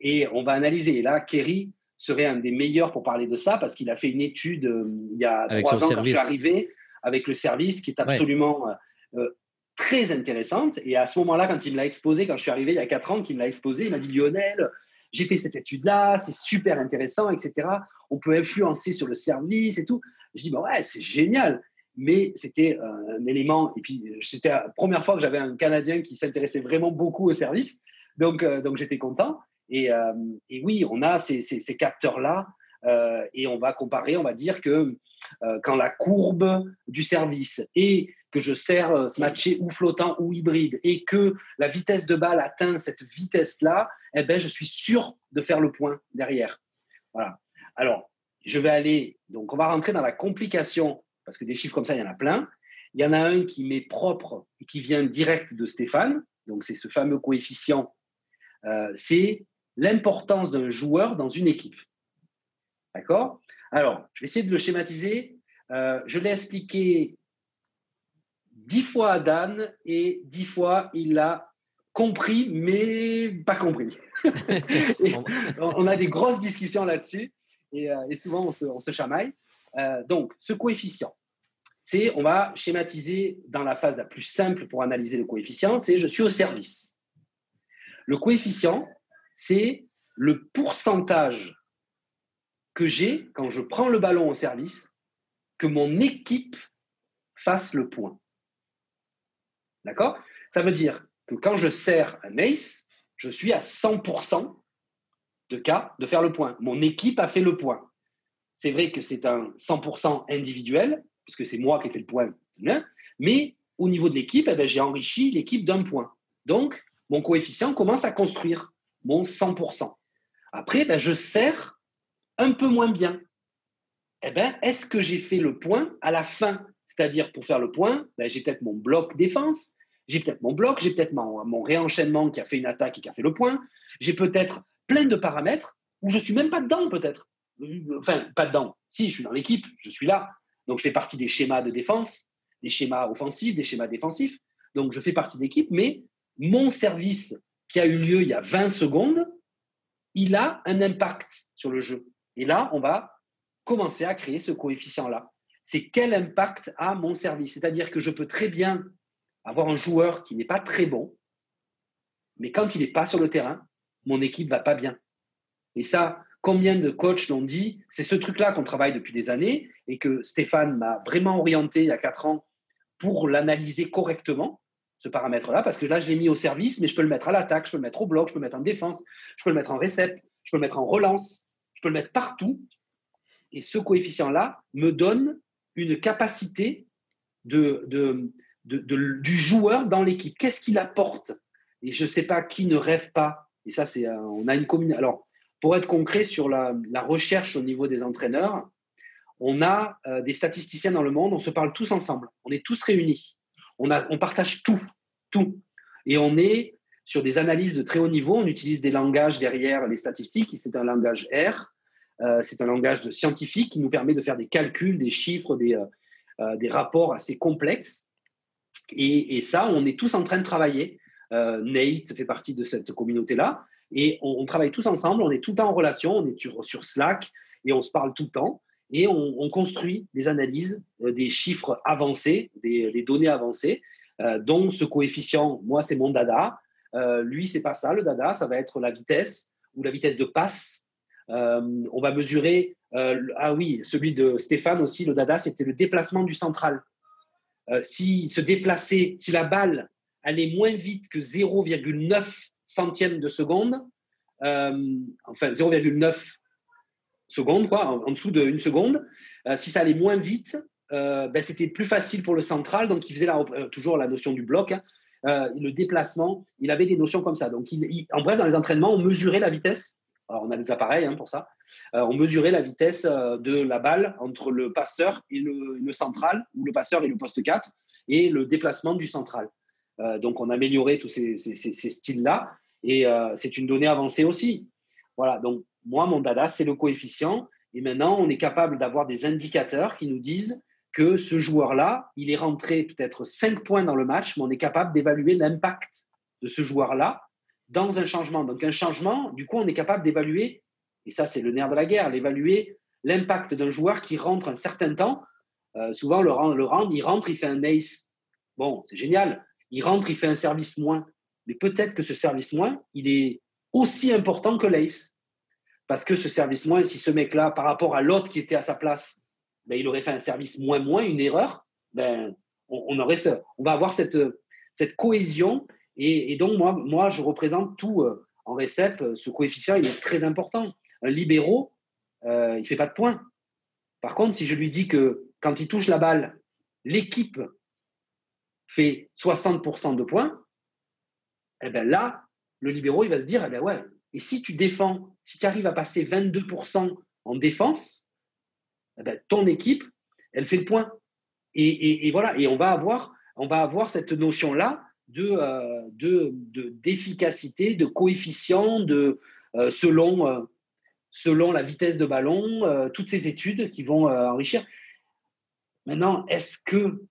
Et on va analyser. Et là, Kerry serait un des meilleurs pour parler de ça parce qu'il a fait une étude euh, il y a avec trois ans service. Quand je suis arrivé avec le service qui est absolument... Ouais. Euh, très intéressante. Et à ce moment-là, quand il me l'a exposé, quand je suis arrivé il y a quatre ans, qu'il me l'a exposé, il m'a dit « Lionel, j'ai fait cette étude-là, c'est super intéressant, et cetera. On peut influencer sur le service et tout. » Je dis bah « Ouais, c'est génial. » Mais c'était un élément. Et puis, c'était la première fois que j'avais un Canadien qui s'intéressait vraiment beaucoup au service. Donc, euh, donc j'étais content. Et, euh, et oui, on a ces, ces, ces capteurs-là euh, et on va comparer, on va dire que euh, quand la courbe du service est que je sers matché ou flottant ou hybride et que la vitesse de balle atteint cette vitesse-là, eh ben, je suis sûr de faire le point derrière. Voilà. Alors, je vais aller… Donc, on va rentrer dans la complication parce que des chiffres comme ça, il y en a plein. Il y en a un qui m'est propre et qui vient direct de Stéphane. Donc, c'est ce fameux coefficient. Euh, c'est l'importance d'un joueur dans une équipe. D'accord? Alors, je vais essayer de le schématiser. Euh, je l'ai expliqué… dix fois à Dan et dix fois il l'a compris mais pas compris. On a des grosses discussions là-dessus et, euh, et souvent on se, on se chamaille. Euh, donc ce coefficient, c'est on va schématiser dans la phase la plus simple pour analyser le coefficient, c'est je suis au service. Le coefficient, c'est le pourcentage que j'ai quand je prends le ballon au service que mon équipe fasse le point. D'accord? Ça veut dire que quand je sers un ace, je suis à cent pour cent de cas de faire le point. Mon équipe a fait le point. C'est vrai que c'est un cent pour cent individuel, puisque c'est moi qui ai fait le point, mais au niveau de l'équipe, eh bien, j'ai enrichi l'équipe d'un point. Donc, mon coefficient commence à construire mon cent pour cent. Après, ben, je sers un peu moins bien. Eh ben, est-ce que j'ai fait le point à la fin? C'est-à-dire, pour faire le point, ben, j'ai peut-être mon bloc défense, j'ai peut-être mon bloc, j'ai peut-être mon, mon réenchaînement qui a fait une attaque et qui a fait le point, j'ai peut-être plein de paramètres où je ne suis même pas dedans, peut-être. Enfin, pas dedans. Si, je suis dans l'équipe, je suis là. Donc, je fais partie des schémas de défense, des schémas offensifs, des schémas défensifs. Donc, je fais partie d'équipe, mais mon service qui a eu lieu il y a vingt secondes, il a un impact sur le jeu. Et là, on va commencer à créer ce coefficient-là. C'est quel impact a mon service? C'est-à-dire que je peux très bien avoir un joueur qui n'est pas très bon, mais quand il n'est pas sur le terrain, mon équipe ne va pas bien. Et ça, combien de coachs l'ont dit? C'est ce truc-là qu'on travaille depuis des années et que Stéphane m'a vraiment orienté il y a quatre ans pour l'analyser correctement, ce paramètre-là, parce que là, je l'ai mis au service, mais je peux le mettre à l'attaque, je peux le mettre au bloc, je peux le mettre en défense, je peux le mettre en récepte, je peux le mettre en relance, je peux le mettre partout. Et ce coefficient-là me donne une capacité de, de, de, de, du joueur dans l'équipe. Qu'est-ce qu'il apporte? Et je ne sais pas qui ne rêve pas. Et ça, c'est, on a une commune. Alors, pour être concret sur la, la recherche au niveau des entraîneurs, on a euh, des statisticiens dans le monde, on se parle tous ensemble, on est tous réunis. On, a, on partage tout, tout. Et on est sur des analyses de très haut niveau. On utilise des langages derrière les statistiques. C'est un langage R. Euh, c'est un langage de scientifique qui nous permet de faire des calculs, des chiffres, des, euh, des rapports assez complexes. Et, et ça, on est tous en train de travailler. Euh, Nate fait partie de cette communauté-là. Et on, on travaille tous ensemble. On est tout le temps en relation. On est sur, sur Slack et on se parle tout le temps. Et on, on construit des analyses, euh, des chiffres avancés, des, des données avancées, euh, dont ce coefficient, moi, c'est mon dada. Euh, lui, c'est pas ça, le dada, ça va être la vitesse ou la vitesse de passe. Euh, on va mesurer, euh, ah oui, celui de Stéphane aussi, le dada, c'était le déplacement du central. Euh, si se déplaçait, si la balle allait moins vite que zéro virgule neuf centième de seconde, euh, enfin zéro virgule neuf seconde, quoi, en, en dessous d'une seconde. Euh, si ça allait moins vite, euh, ben, c'était plus facile pour le central, donc il faisait la, euh, toujours la notion du bloc, hein, euh, le déplacement, il avait des notions comme ça. Donc, il, il, en bref, dans les entraînements, on mesurait la vitesse. Alors, on a des appareils hein, pour ça. Euh, on mesurait la vitesse euh, de la balle entre le passeur et le, le central, ou le passeur et le poste quatre, et le déplacement du central. Euh, donc, on améliorait tous ces, ces, ces, ces styles-là, et euh, c'est une donnée avancée aussi. Voilà, donc, moi, mon dada, c'est le coefficient. Et maintenant, on est capable d'avoir des indicateurs qui nous disent que ce joueur-là, il est rentré peut-être cinq points dans le match, mais on est capable d'évaluer l'impact de ce joueur-là dans un changement. Donc, un changement, du coup, on est capable d'évaluer, et ça, c'est le nerf de la guerre, d'évaluer l'impact d'un joueur qui rentre un certain temps. Euh, souvent, le rang, le rang, il rentre, il fait un ace. Bon, c'est génial. Il rentre, il fait un service moins. Mais peut-être que ce service moins, il est aussi important que l'ace. Parce que ce service moins, si ce mec-là, par rapport à l'autre qui était à sa place, ben, il aurait fait un service moins-moins, une erreur, ben, on, on, aurait ce, on va avoir cette, cette cohésion. Et, et donc, moi, moi, je représente tout euh, en récep. Ce coefficient, il est très important. Un libéraux, euh, il ne fait pas de points. Par contre, si je lui dis que quand il touche la balle, l'équipe fait soixante pour cent de points, eh ben là, le libéraux, il va se dire, eh ben ouais, et si tu défends, si tu arrives à passer vingt-deux pour cent en défense, eh ben ton équipe, elle fait le point. Et, et, et voilà, et on va avoir, on va avoir cette notion-là de, euh, de, de, d'efficacité, de coefficient, de, euh, selon, euh, selon la vitesse de ballon, euh, toutes ces études qui vont euh, enrichir. Maintenant, est-ce que,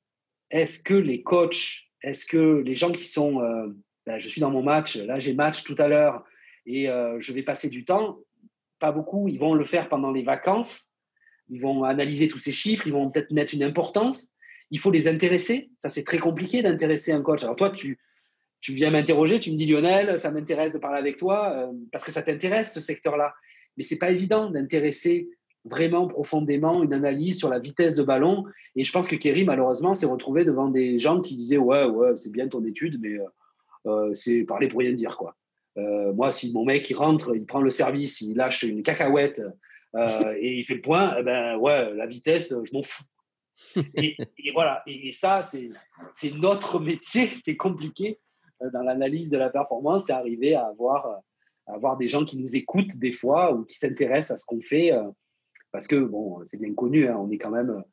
est-ce que les coachs, est-ce que les gens qui sont… Euh, ben, je suis dans mon match, là j'ai match tout à l'heure, et euh, je vais passer du temps, pas beaucoup, ils vont le faire pendant les vacances, ils vont analyser tous ces chiffres, ils vont peut-être mettre une importance, il faut les intéresser, ça c'est très compliqué d'intéresser un coach. Alors toi, tu, tu viens m'interroger, tu me dis Lionel, ça m'intéresse de parler avec toi, euh, parce que ça t'intéresse ce secteur-là, mais c'est pas évident d'intéresser vraiment profondément une analyse sur la vitesse de ballon. Et je pense que Kerry, malheureusement, s'est retrouvé devant des gens qui disaient « Ouais, ouais, c'est bien ton étude, mais euh, c'est parler pour rien dire. » quoi. Euh, moi, si mon mec, il rentre, il prend le service, il lâche une cacahuète euh, et il fait le point, eh ben, ouais, la vitesse, je m'en fous. Et, et voilà. Et, et ça, c'est, c'est notre métier qui est compliqué euh, dans l'analyse de la performance, c'est arriver à avoir, euh, à avoir des gens qui nous écoutent des fois ou qui s'intéressent à ce qu'on fait. Euh, Parce que, bon, c'est bien connu, hein, on n'est quand même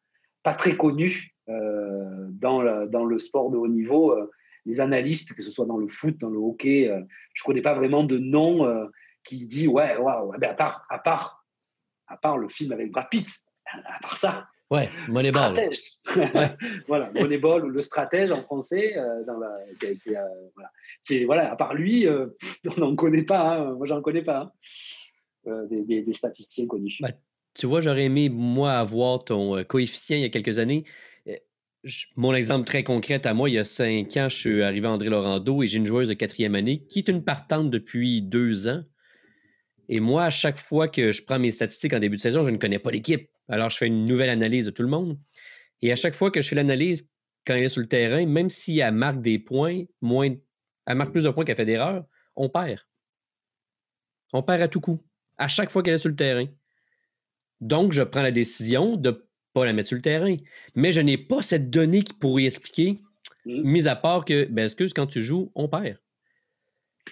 pas très connu euh, dans, la, dans le sport de haut niveau. Euh, les analystes, que ce soit dans le foot, dans le hockey, euh, je ne connais pas vraiment de nom euh, qui dit « Ouais, wow, ouais ben à, part, à, part, à part le film avec Brad Pitt, à part ça. » Ouais, Moneyball. Ouais. Voilà, Moneyball ou le stratège en français. Euh, dans la, qui a été, euh, voilà. C'est, voilà, à part lui, euh, on n'en connaît pas. Hein, moi, je n'en connais pas. Hein, euh, des, des, des statisticiens connus. Ouais. Tu vois, j'aurais aimé, moi, avoir ton coefficient il y a quelques années. Je, mon exemple très concret à moi, il y a cinq ans, je suis arrivé à André-Laurendeau et j'ai une joueuse de quatrième année qui est une partante depuis deux ans. Et moi, à chaque fois que je prends mes statistiques en début de saison, je ne connais pas l'équipe. Alors, je fais une nouvelle analyse de tout le monde. Et à chaque fois que je fais l'analyse, quand elle est sur le terrain, même si elle marque des points, moins, elle marque plus de points qu'elle fait d'erreurs, on perd. On perd à tout coup. À chaque fois qu'elle est sur le terrain. Donc, je prends la décision de ne pas la mettre sur le terrain. Mais je n'ai pas cette donnée qui pourrait expliquer, mmh. mis à part que, ben, excuse, quand tu joues, on perd.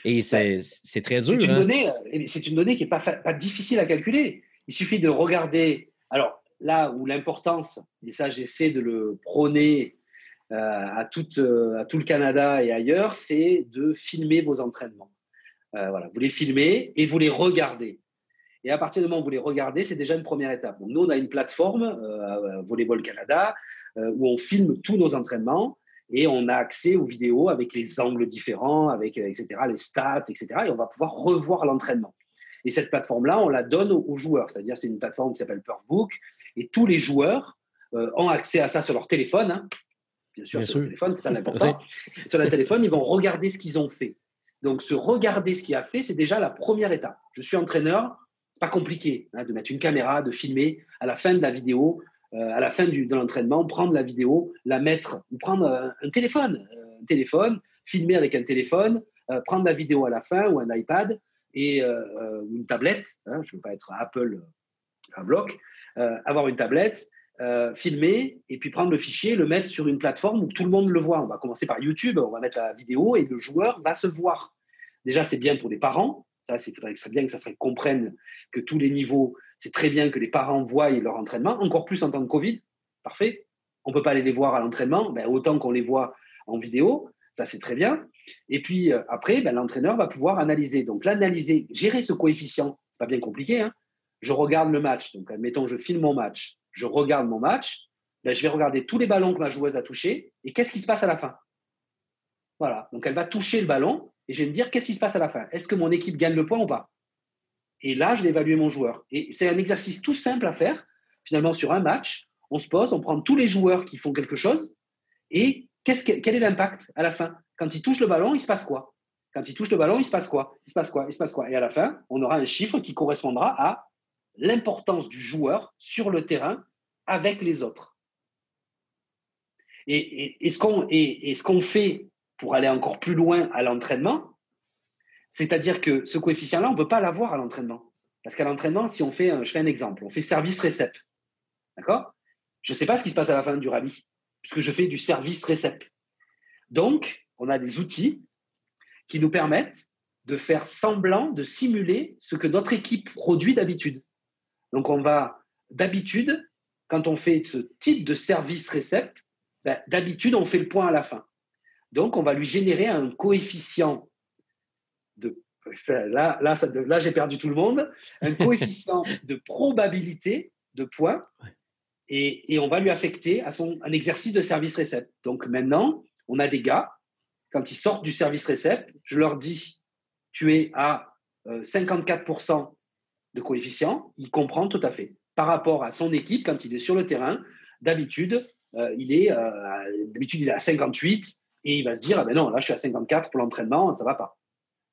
Et c'est, c'est très dur. C'est une, hein. donnée, c'est une donnée qui n'est pas, pas difficile à calculer. Il suffit de regarder. Alors, là où l'importance, et ça, j'essaie de le prôner euh, à, tout, euh, à tout le Canada et ailleurs, c'est de filmer vos entraînements. Euh, voilà, vous les filmez et vous les regardez. Et à partir du moment où vous les regardez, c'est déjà une première étape. Donc, nous, on a une plateforme, euh, Volleyball Canada, euh, où on filme tous nos entraînements et on a accès aux vidéos avec les angles différents, avec, euh, et cetera, les stats, et cetera. Et on va pouvoir revoir l'entraînement. Et cette plateforme-là, on la donne aux, aux joueurs. C'est-à-dire, c'est une plateforme qui s'appelle PerfBook et tous les joueurs euh, ont accès à ça sur leur téléphone. Hein. Bien sûr, Bien sur sûr. le téléphone, c'est ça l'important. Sur leur téléphone, ils vont regarder ce qu'ils ont fait. Donc, se regarder ce qu'il a fait, c'est déjà la première étape. Je suis entraîneur. C'est pas compliqué hein, de mettre une caméra, de filmer à la fin de la vidéo, euh, à la fin du, de l'entraînement, prendre la vidéo, la mettre, ou prendre un, un téléphone, un téléphone, filmer avec un téléphone, euh, prendre la vidéo à la fin ou un iPad et euh, une tablette. Hein, je veux pas être à Apple, à bloc, euh, avoir une tablette, euh, filmer et puis prendre le fichier, le mettre sur une plateforme où tout le monde le voit. On va commencer par YouTube, on va mettre la vidéo et le joueur va se voir. Déjà, c'est bien pour les parents. Ça, il faudrait bien que ça serait, comprenne que tous les niveaux, c'est très bien que les parents voient leur entraînement, encore plus en temps de Covid, parfait. On ne peut pas aller les voir à l'entraînement, ben, autant qu'on les voit en vidéo, ça c'est très bien. Et puis euh, après, ben, l'entraîneur va pouvoir analyser. Donc l'analyser, gérer ce coefficient, c'est pas bien compliqué. Hein. Je regarde le match, donc admettons je filme mon match, je regarde mon match, ben, je vais regarder tous les ballons que ma joueuse a touchés et qu'est-ce qui se passe à la fin. Voilà, donc elle va toucher le ballon. Et je vais me dire, qu'est-ce qui se passe à la fin? Est-ce que mon équipe gagne le point ou pas? Et là, je vais évaluer mon joueur. Et c'est un exercice tout simple à faire. Finalement, sur un match, on se pose, on prend tous les joueurs qui font quelque chose. Et qu'est-ce que, quel est l'impact à la fin? Quand ils touchent le ballon, il se passe quoi? Quand ils touchent le ballon, il se passe quoi? Il se passe quoi? Il se passe quoi? Et à la fin, on aura un chiffre qui correspondra à l'importance du joueur sur le terrain avec les autres. Et, et, et, ce, qu'on, et, et ce qu'on fait... pour aller encore plus loin à l'entraînement, c'est-à-dire que ce coefficient-là, on ne peut pas l'avoir à l'entraînement. Parce qu'à l'entraînement, si on fait, je fais un exemple, on fait service-récep, d'accord? Je ne sais pas ce qui se passe à la fin du rallye, puisque je fais du service-récep. Donc, on a des outils qui nous permettent de faire semblant, de simuler ce que notre équipe produit d'habitude. Donc, on va, d'habitude, quand on fait ce type de service-récep, ben, d'habitude, on fait le point à la fin. Donc, on va lui générer un coefficient de... Là, là, ça, là j'ai perdu tout le monde. Un coefficient de probabilité de points et, et on va lui affecter à son, un exercice de service récep. Donc, maintenant, on a des gars, quand ils sortent du service récep, je leur dis, tu es à euh, cinquante-quatre pour cent de coefficient, il comprend tout à fait. Par rapport à son équipe, quand il est sur le terrain, d'habitude, euh, il, est, euh, d'habitude il est à cinquante-huit pour cent. Et il va se dire, ah ben non, là, je suis à cinquante-quatre pour l'entraînement, ça ne va pas.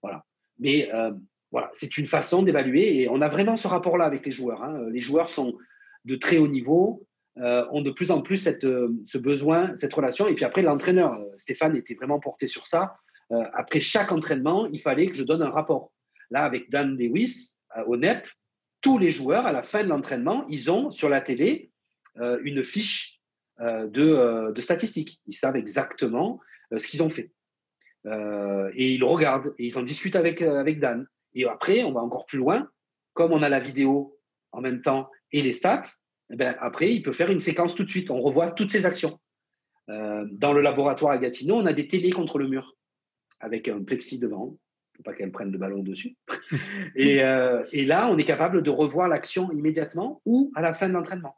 Voilà. Mais euh, Voilà, c'est une façon d'évaluer et on a vraiment ce rapport-là avec les joueurs, hein. Les joueurs sont de très haut niveau, euh, ont de plus en plus cette, euh, ce besoin, cette relation. Et puis après, l'entraîneur, Stéphane était vraiment porté sur ça. Euh, après chaque entraînement, il fallait que je donne un rapport. Là, avec Dan Lewis, euh, au N E P, tous les joueurs, à la fin de l'entraînement, ils ont sur la télé euh, une fiche euh, de, euh, de statistiques. Ils savent exactement euh, ce qu'ils ont fait. Euh, et ils regardent et ils en discutent avec, euh, avec Dan. Et après, on va encore plus loin. Comme on a la vidéo en même temps et les stats, eh ben après, il peut faire une séquence tout de suite. On revoit toutes ses actions. Euh, dans le laboratoire à Gatineau, on a des télés contre le mur avec un plexi devant. Il ne faut pas qu'elle prenne le ballon dessus. et, euh, et là, on est capable de revoir l'action immédiatement ou à la fin de l'entraînement.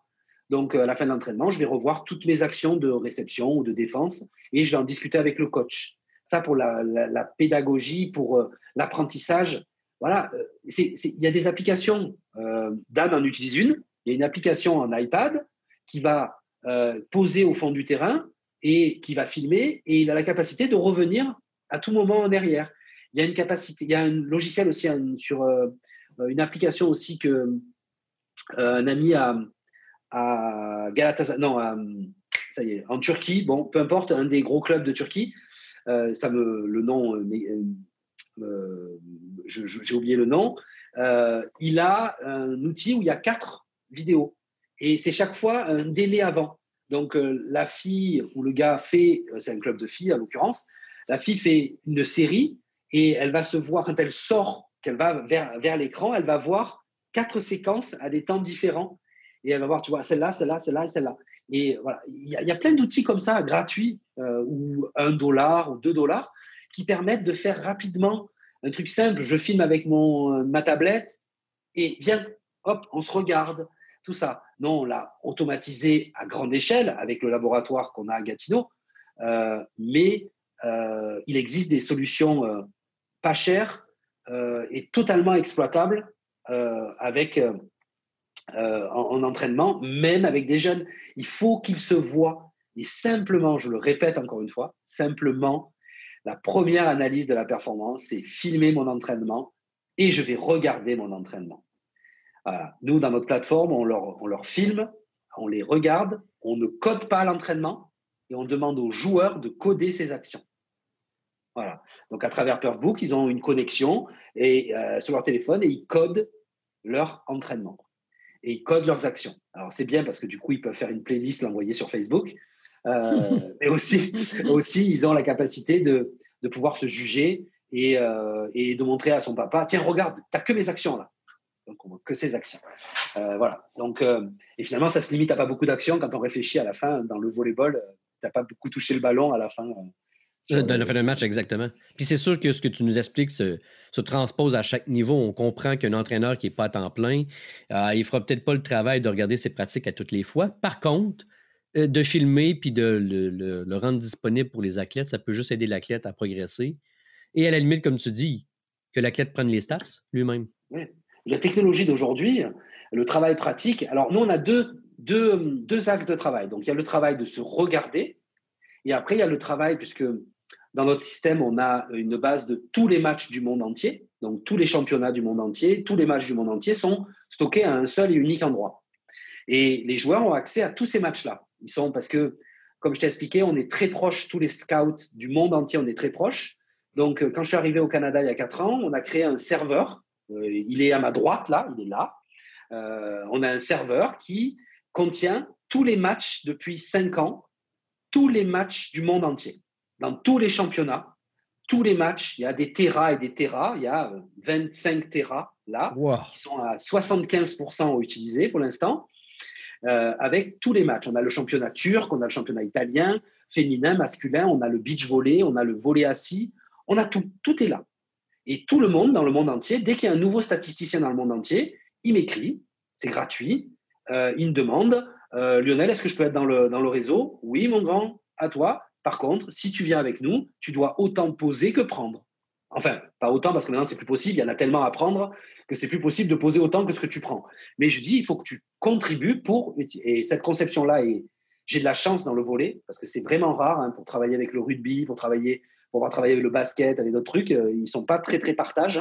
Donc, à la fin de l'entraînement, je vais revoir toutes mes actions de réception ou de défense et je vais en discuter avec le coach. Ça, pour la, la, la pédagogie, pour euh, l'apprentissage, voilà, il y a des applications. Euh, Dan en utilise une. Il y a une application en iPad qui va euh, poser au fond du terrain et qui va filmer. Et il a la capacité de revenir à tout moment en arrière. Il y a une capacité. Il y a un logiciel aussi un, sur euh, une application aussi que euh, un ami à, à Galatasaray. Non, à, ça y est, en Turquie. Bon, peu importe, un des gros clubs de Turquie. Euh, ça me le nom. Euh, mais, euh, Euh, je, je, j'ai oublié le nom, euh, il a un outil où il y a quatre vidéos et c'est chaque fois un délai avant. Donc euh, la fille ou le gars fait, c'est un club de filles en l'occurrence, la fille fait une série et elle va se voir, quand elle sort, qu'elle va vers, vers l'écran, elle va voir quatre séquences à des temps différents et elle va voir, tu vois, celle-là, celle-là, celle-là et celle-là. Et voilà, il y a, il y a plein d'outils comme ça, gratuits, euh, ou un dollar ou deux dollars, qui permettent de faire rapidement un truc simple. Je filme avec mon, ma tablette et viens, hop, on se regarde, tout ça. Non, on l'a automatisé à grande échelle avec le laboratoire qu'on a à Gatineau, euh, mais euh, il existe des solutions euh, pas chères euh, et totalement exploitables euh, avec, euh, euh, en, en entraînement, même avec des jeunes. Il faut qu'ils se voient. Et simplement, je le répète encore une fois, simplement, la première analyse de la performance, c'est filmer mon entraînement et je vais regarder mon entraînement. Voilà. Nous, dans notre plateforme, on leur, on leur filme, on les regarde, on ne code pas l'entraînement et on demande aux joueurs de coder ses actions. Voilà. Donc, à travers PerfBook, ils ont une connexion et, euh, sur leur téléphone et ils codent leur entraînement et ils codent leurs actions. Alors, c'est bien parce que du coup, ils peuvent faire une playlist, l'envoyer sur Facebook. Euh, mais aussi, aussi, ils ont la capacité de, de pouvoir se juger et, euh, et de montrer à son papa, tiens, regarde, t'as que mes actions là. Donc, on voit que ses actions. Euh, voilà. Donc, euh, et finalement, ça se limite à pas beaucoup d'actions quand on réfléchit à la fin dans le volleyball. T'as pas beaucoup touché le ballon à la fin. Euh, sur... Dans la fin d'un match, exactement. Puis c'est sûr que ce que tu nous expliques se, se transpose à chaque niveau. On comprend qu'un entraîneur qui n'est pas à temps plein, euh, il fera peut-être pas le travail de regarder ses pratiques à toutes les fois. Par contre, de filmer puis de le, le, le rendre disponible pour les athlètes, ça peut juste aider l'athlète à progresser. Et à la limite, comme tu dis, que l'athlète prenne les stats lui-même. Oui. La technologie d'aujourd'hui, le travail pratique. Alors, nous, on a deux, deux, deux axes de travail. Donc, il y a le travail de se regarder et après, il y a le travail, puisque dans notre système, on a une base de tous les matchs du monde entier. Donc, tous les championnats du monde entier, tous les matchs du monde entier sont stockés à un seul et unique endroit. Et les joueurs ont accès à tous ces matchs-là. Ils sont, parce que, comme je t'ai expliqué, on est très proche, tous les scouts du monde entier, on est très proche. Donc, quand je suis arrivé au Canada il y a quatre ans, on a créé un serveur. Euh, il est à ma droite, là, il est là. Euh, on a un serveur qui contient tous les matchs depuis cinq ans, tous les matchs du monde entier. Dans tous les championnats, tous les matchs, il y a des terras et des terras. Il y a vingt-cinq terras, là, wow, qui sont à soixante-quinze pour cent utilisés pour l'instant. Euh, avec tous les matchs. On a le championnat turc, on a le championnat italien, féminin, masculin, on a le beach volley, on a le volley assis, on a tout, tout est là. Et tout le monde, dans le monde entier, dès qu'il y a un nouveau statisticien dans le monde entier, il m'écrit, c'est gratuit, euh, il me demande, euh, Lionel, est-ce que je peux être dans le, dans le réseau? Oui, mon grand, à toi. Par contre, si tu viens avec nous, tu dois autant poser que prendre. Enfin, pas autant, parce que maintenant, c'est plus possible, il y en a tellement à prendre que c'est plus possible de poser autant que ce que tu prends. Mais je dis, il faut que tu contribues pour… Et cette conception-là, et j'ai de la chance dans le volley, parce que c'est vraiment rare, hein, pour travailler avec le rugby, pour, travailler, pour avoir travaillé avec le basket, avec d'autres trucs, euh, ils ne sont pas très, très partage.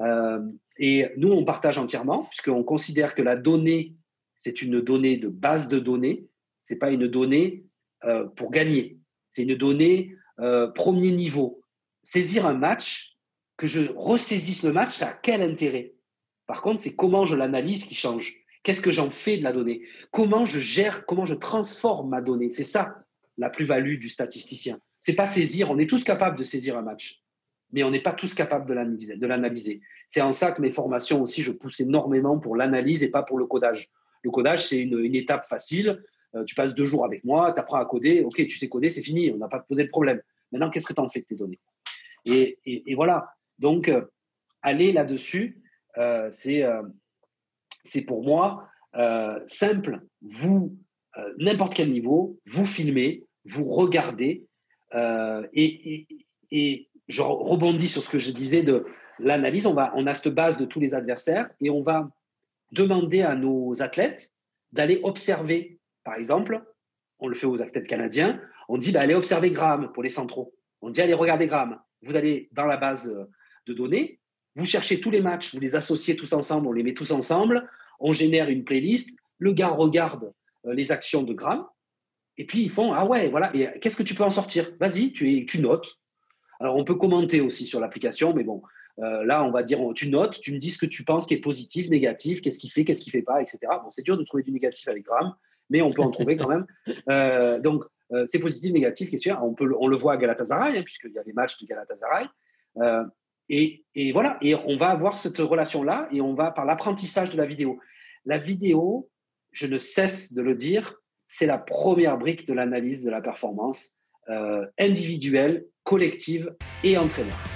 Euh, et nous, on partage entièrement, puisqu'on considère que la donnée, c'est une donnée de base de données, ce n'est pas une donnée euh, pour gagner, c'est une donnée euh, premier niveau. Saisir un match, que je ressaisisse le match, ça a quel intérêt? Par contre, c'est comment je l'analyse qui change. Qu'est-ce que j'en fais de la donnée? Comment je gère, comment je transforme ma donnée? C'est ça la plus-value du statisticien. C'est pas saisir, on est tous capables de saisir un match, mais on n'est pas tous capables de l'analyser. C'est en ça que mes formations aussi, je pousse énormément pour l'analyse et pas pour le codage. Le codage, c'est une, une étape facile. Euh, tu passes deux jours avec moi, tu apprends à coder, ok, tu sais coder, c'est fini, on n'a pas posé de problème. Maintenant, qu'est-ce que tu en fais de tes données? Et, et, et voilà, donc, euh, aller là-dessus, euh, c'est... Euh, c'est pour moi euh, simple. Vous, euh, n'importe quel niveau, vous filmez, vous regardez. Euh, et, et, et je rebondis sur ce que je disais de l'analyse. On, va, on a cette base de tous les adversaires et on va demander à nos athlètes d'aller observer. Par exemple, on le fait aux athlètes canadiens. On dit bah, allez observer Graham pour les centraux. On dit allez regarder Graham. Vous allez dans la base de données. Vous cherchez tous les matchs, vous les associez tous ensemble, on les met tous ensemble, on génère une playlist, le gars regarde euh, les actions de Graham, et puis ils font « Ah ouais, voilà, et qu'est-ce que tu peux en sortir? Vas-y, tu, tu notes. » Alors, on peut commenter aussi sur l'application, mais bon, euh, là, on va dire « Tu notes, tu me dis ce que tu penses qui est positif, négatif, qu'est-ce qu'il fait, qu'est-ce qu'il ne fait pas, et cetera » Bon, c'est dur de trouver du négatif avec Graham, mais on peut en trouver quand même. Euh, donc, euh, c'est positif, négatif, qu'est-ce qu'il y a? On peut, on le voit à Galatasaray, hein, puisqu'il y a les matchs de Galatasaray. Euh, Et, et voilà, et on va avoir cette relation-là et on va par l'apprentissage de la vidéo. La vidéo, je ne cesse de le dire, c'est la première brique de l'analyse de la performance euh, individuelle, collective et entraîneur.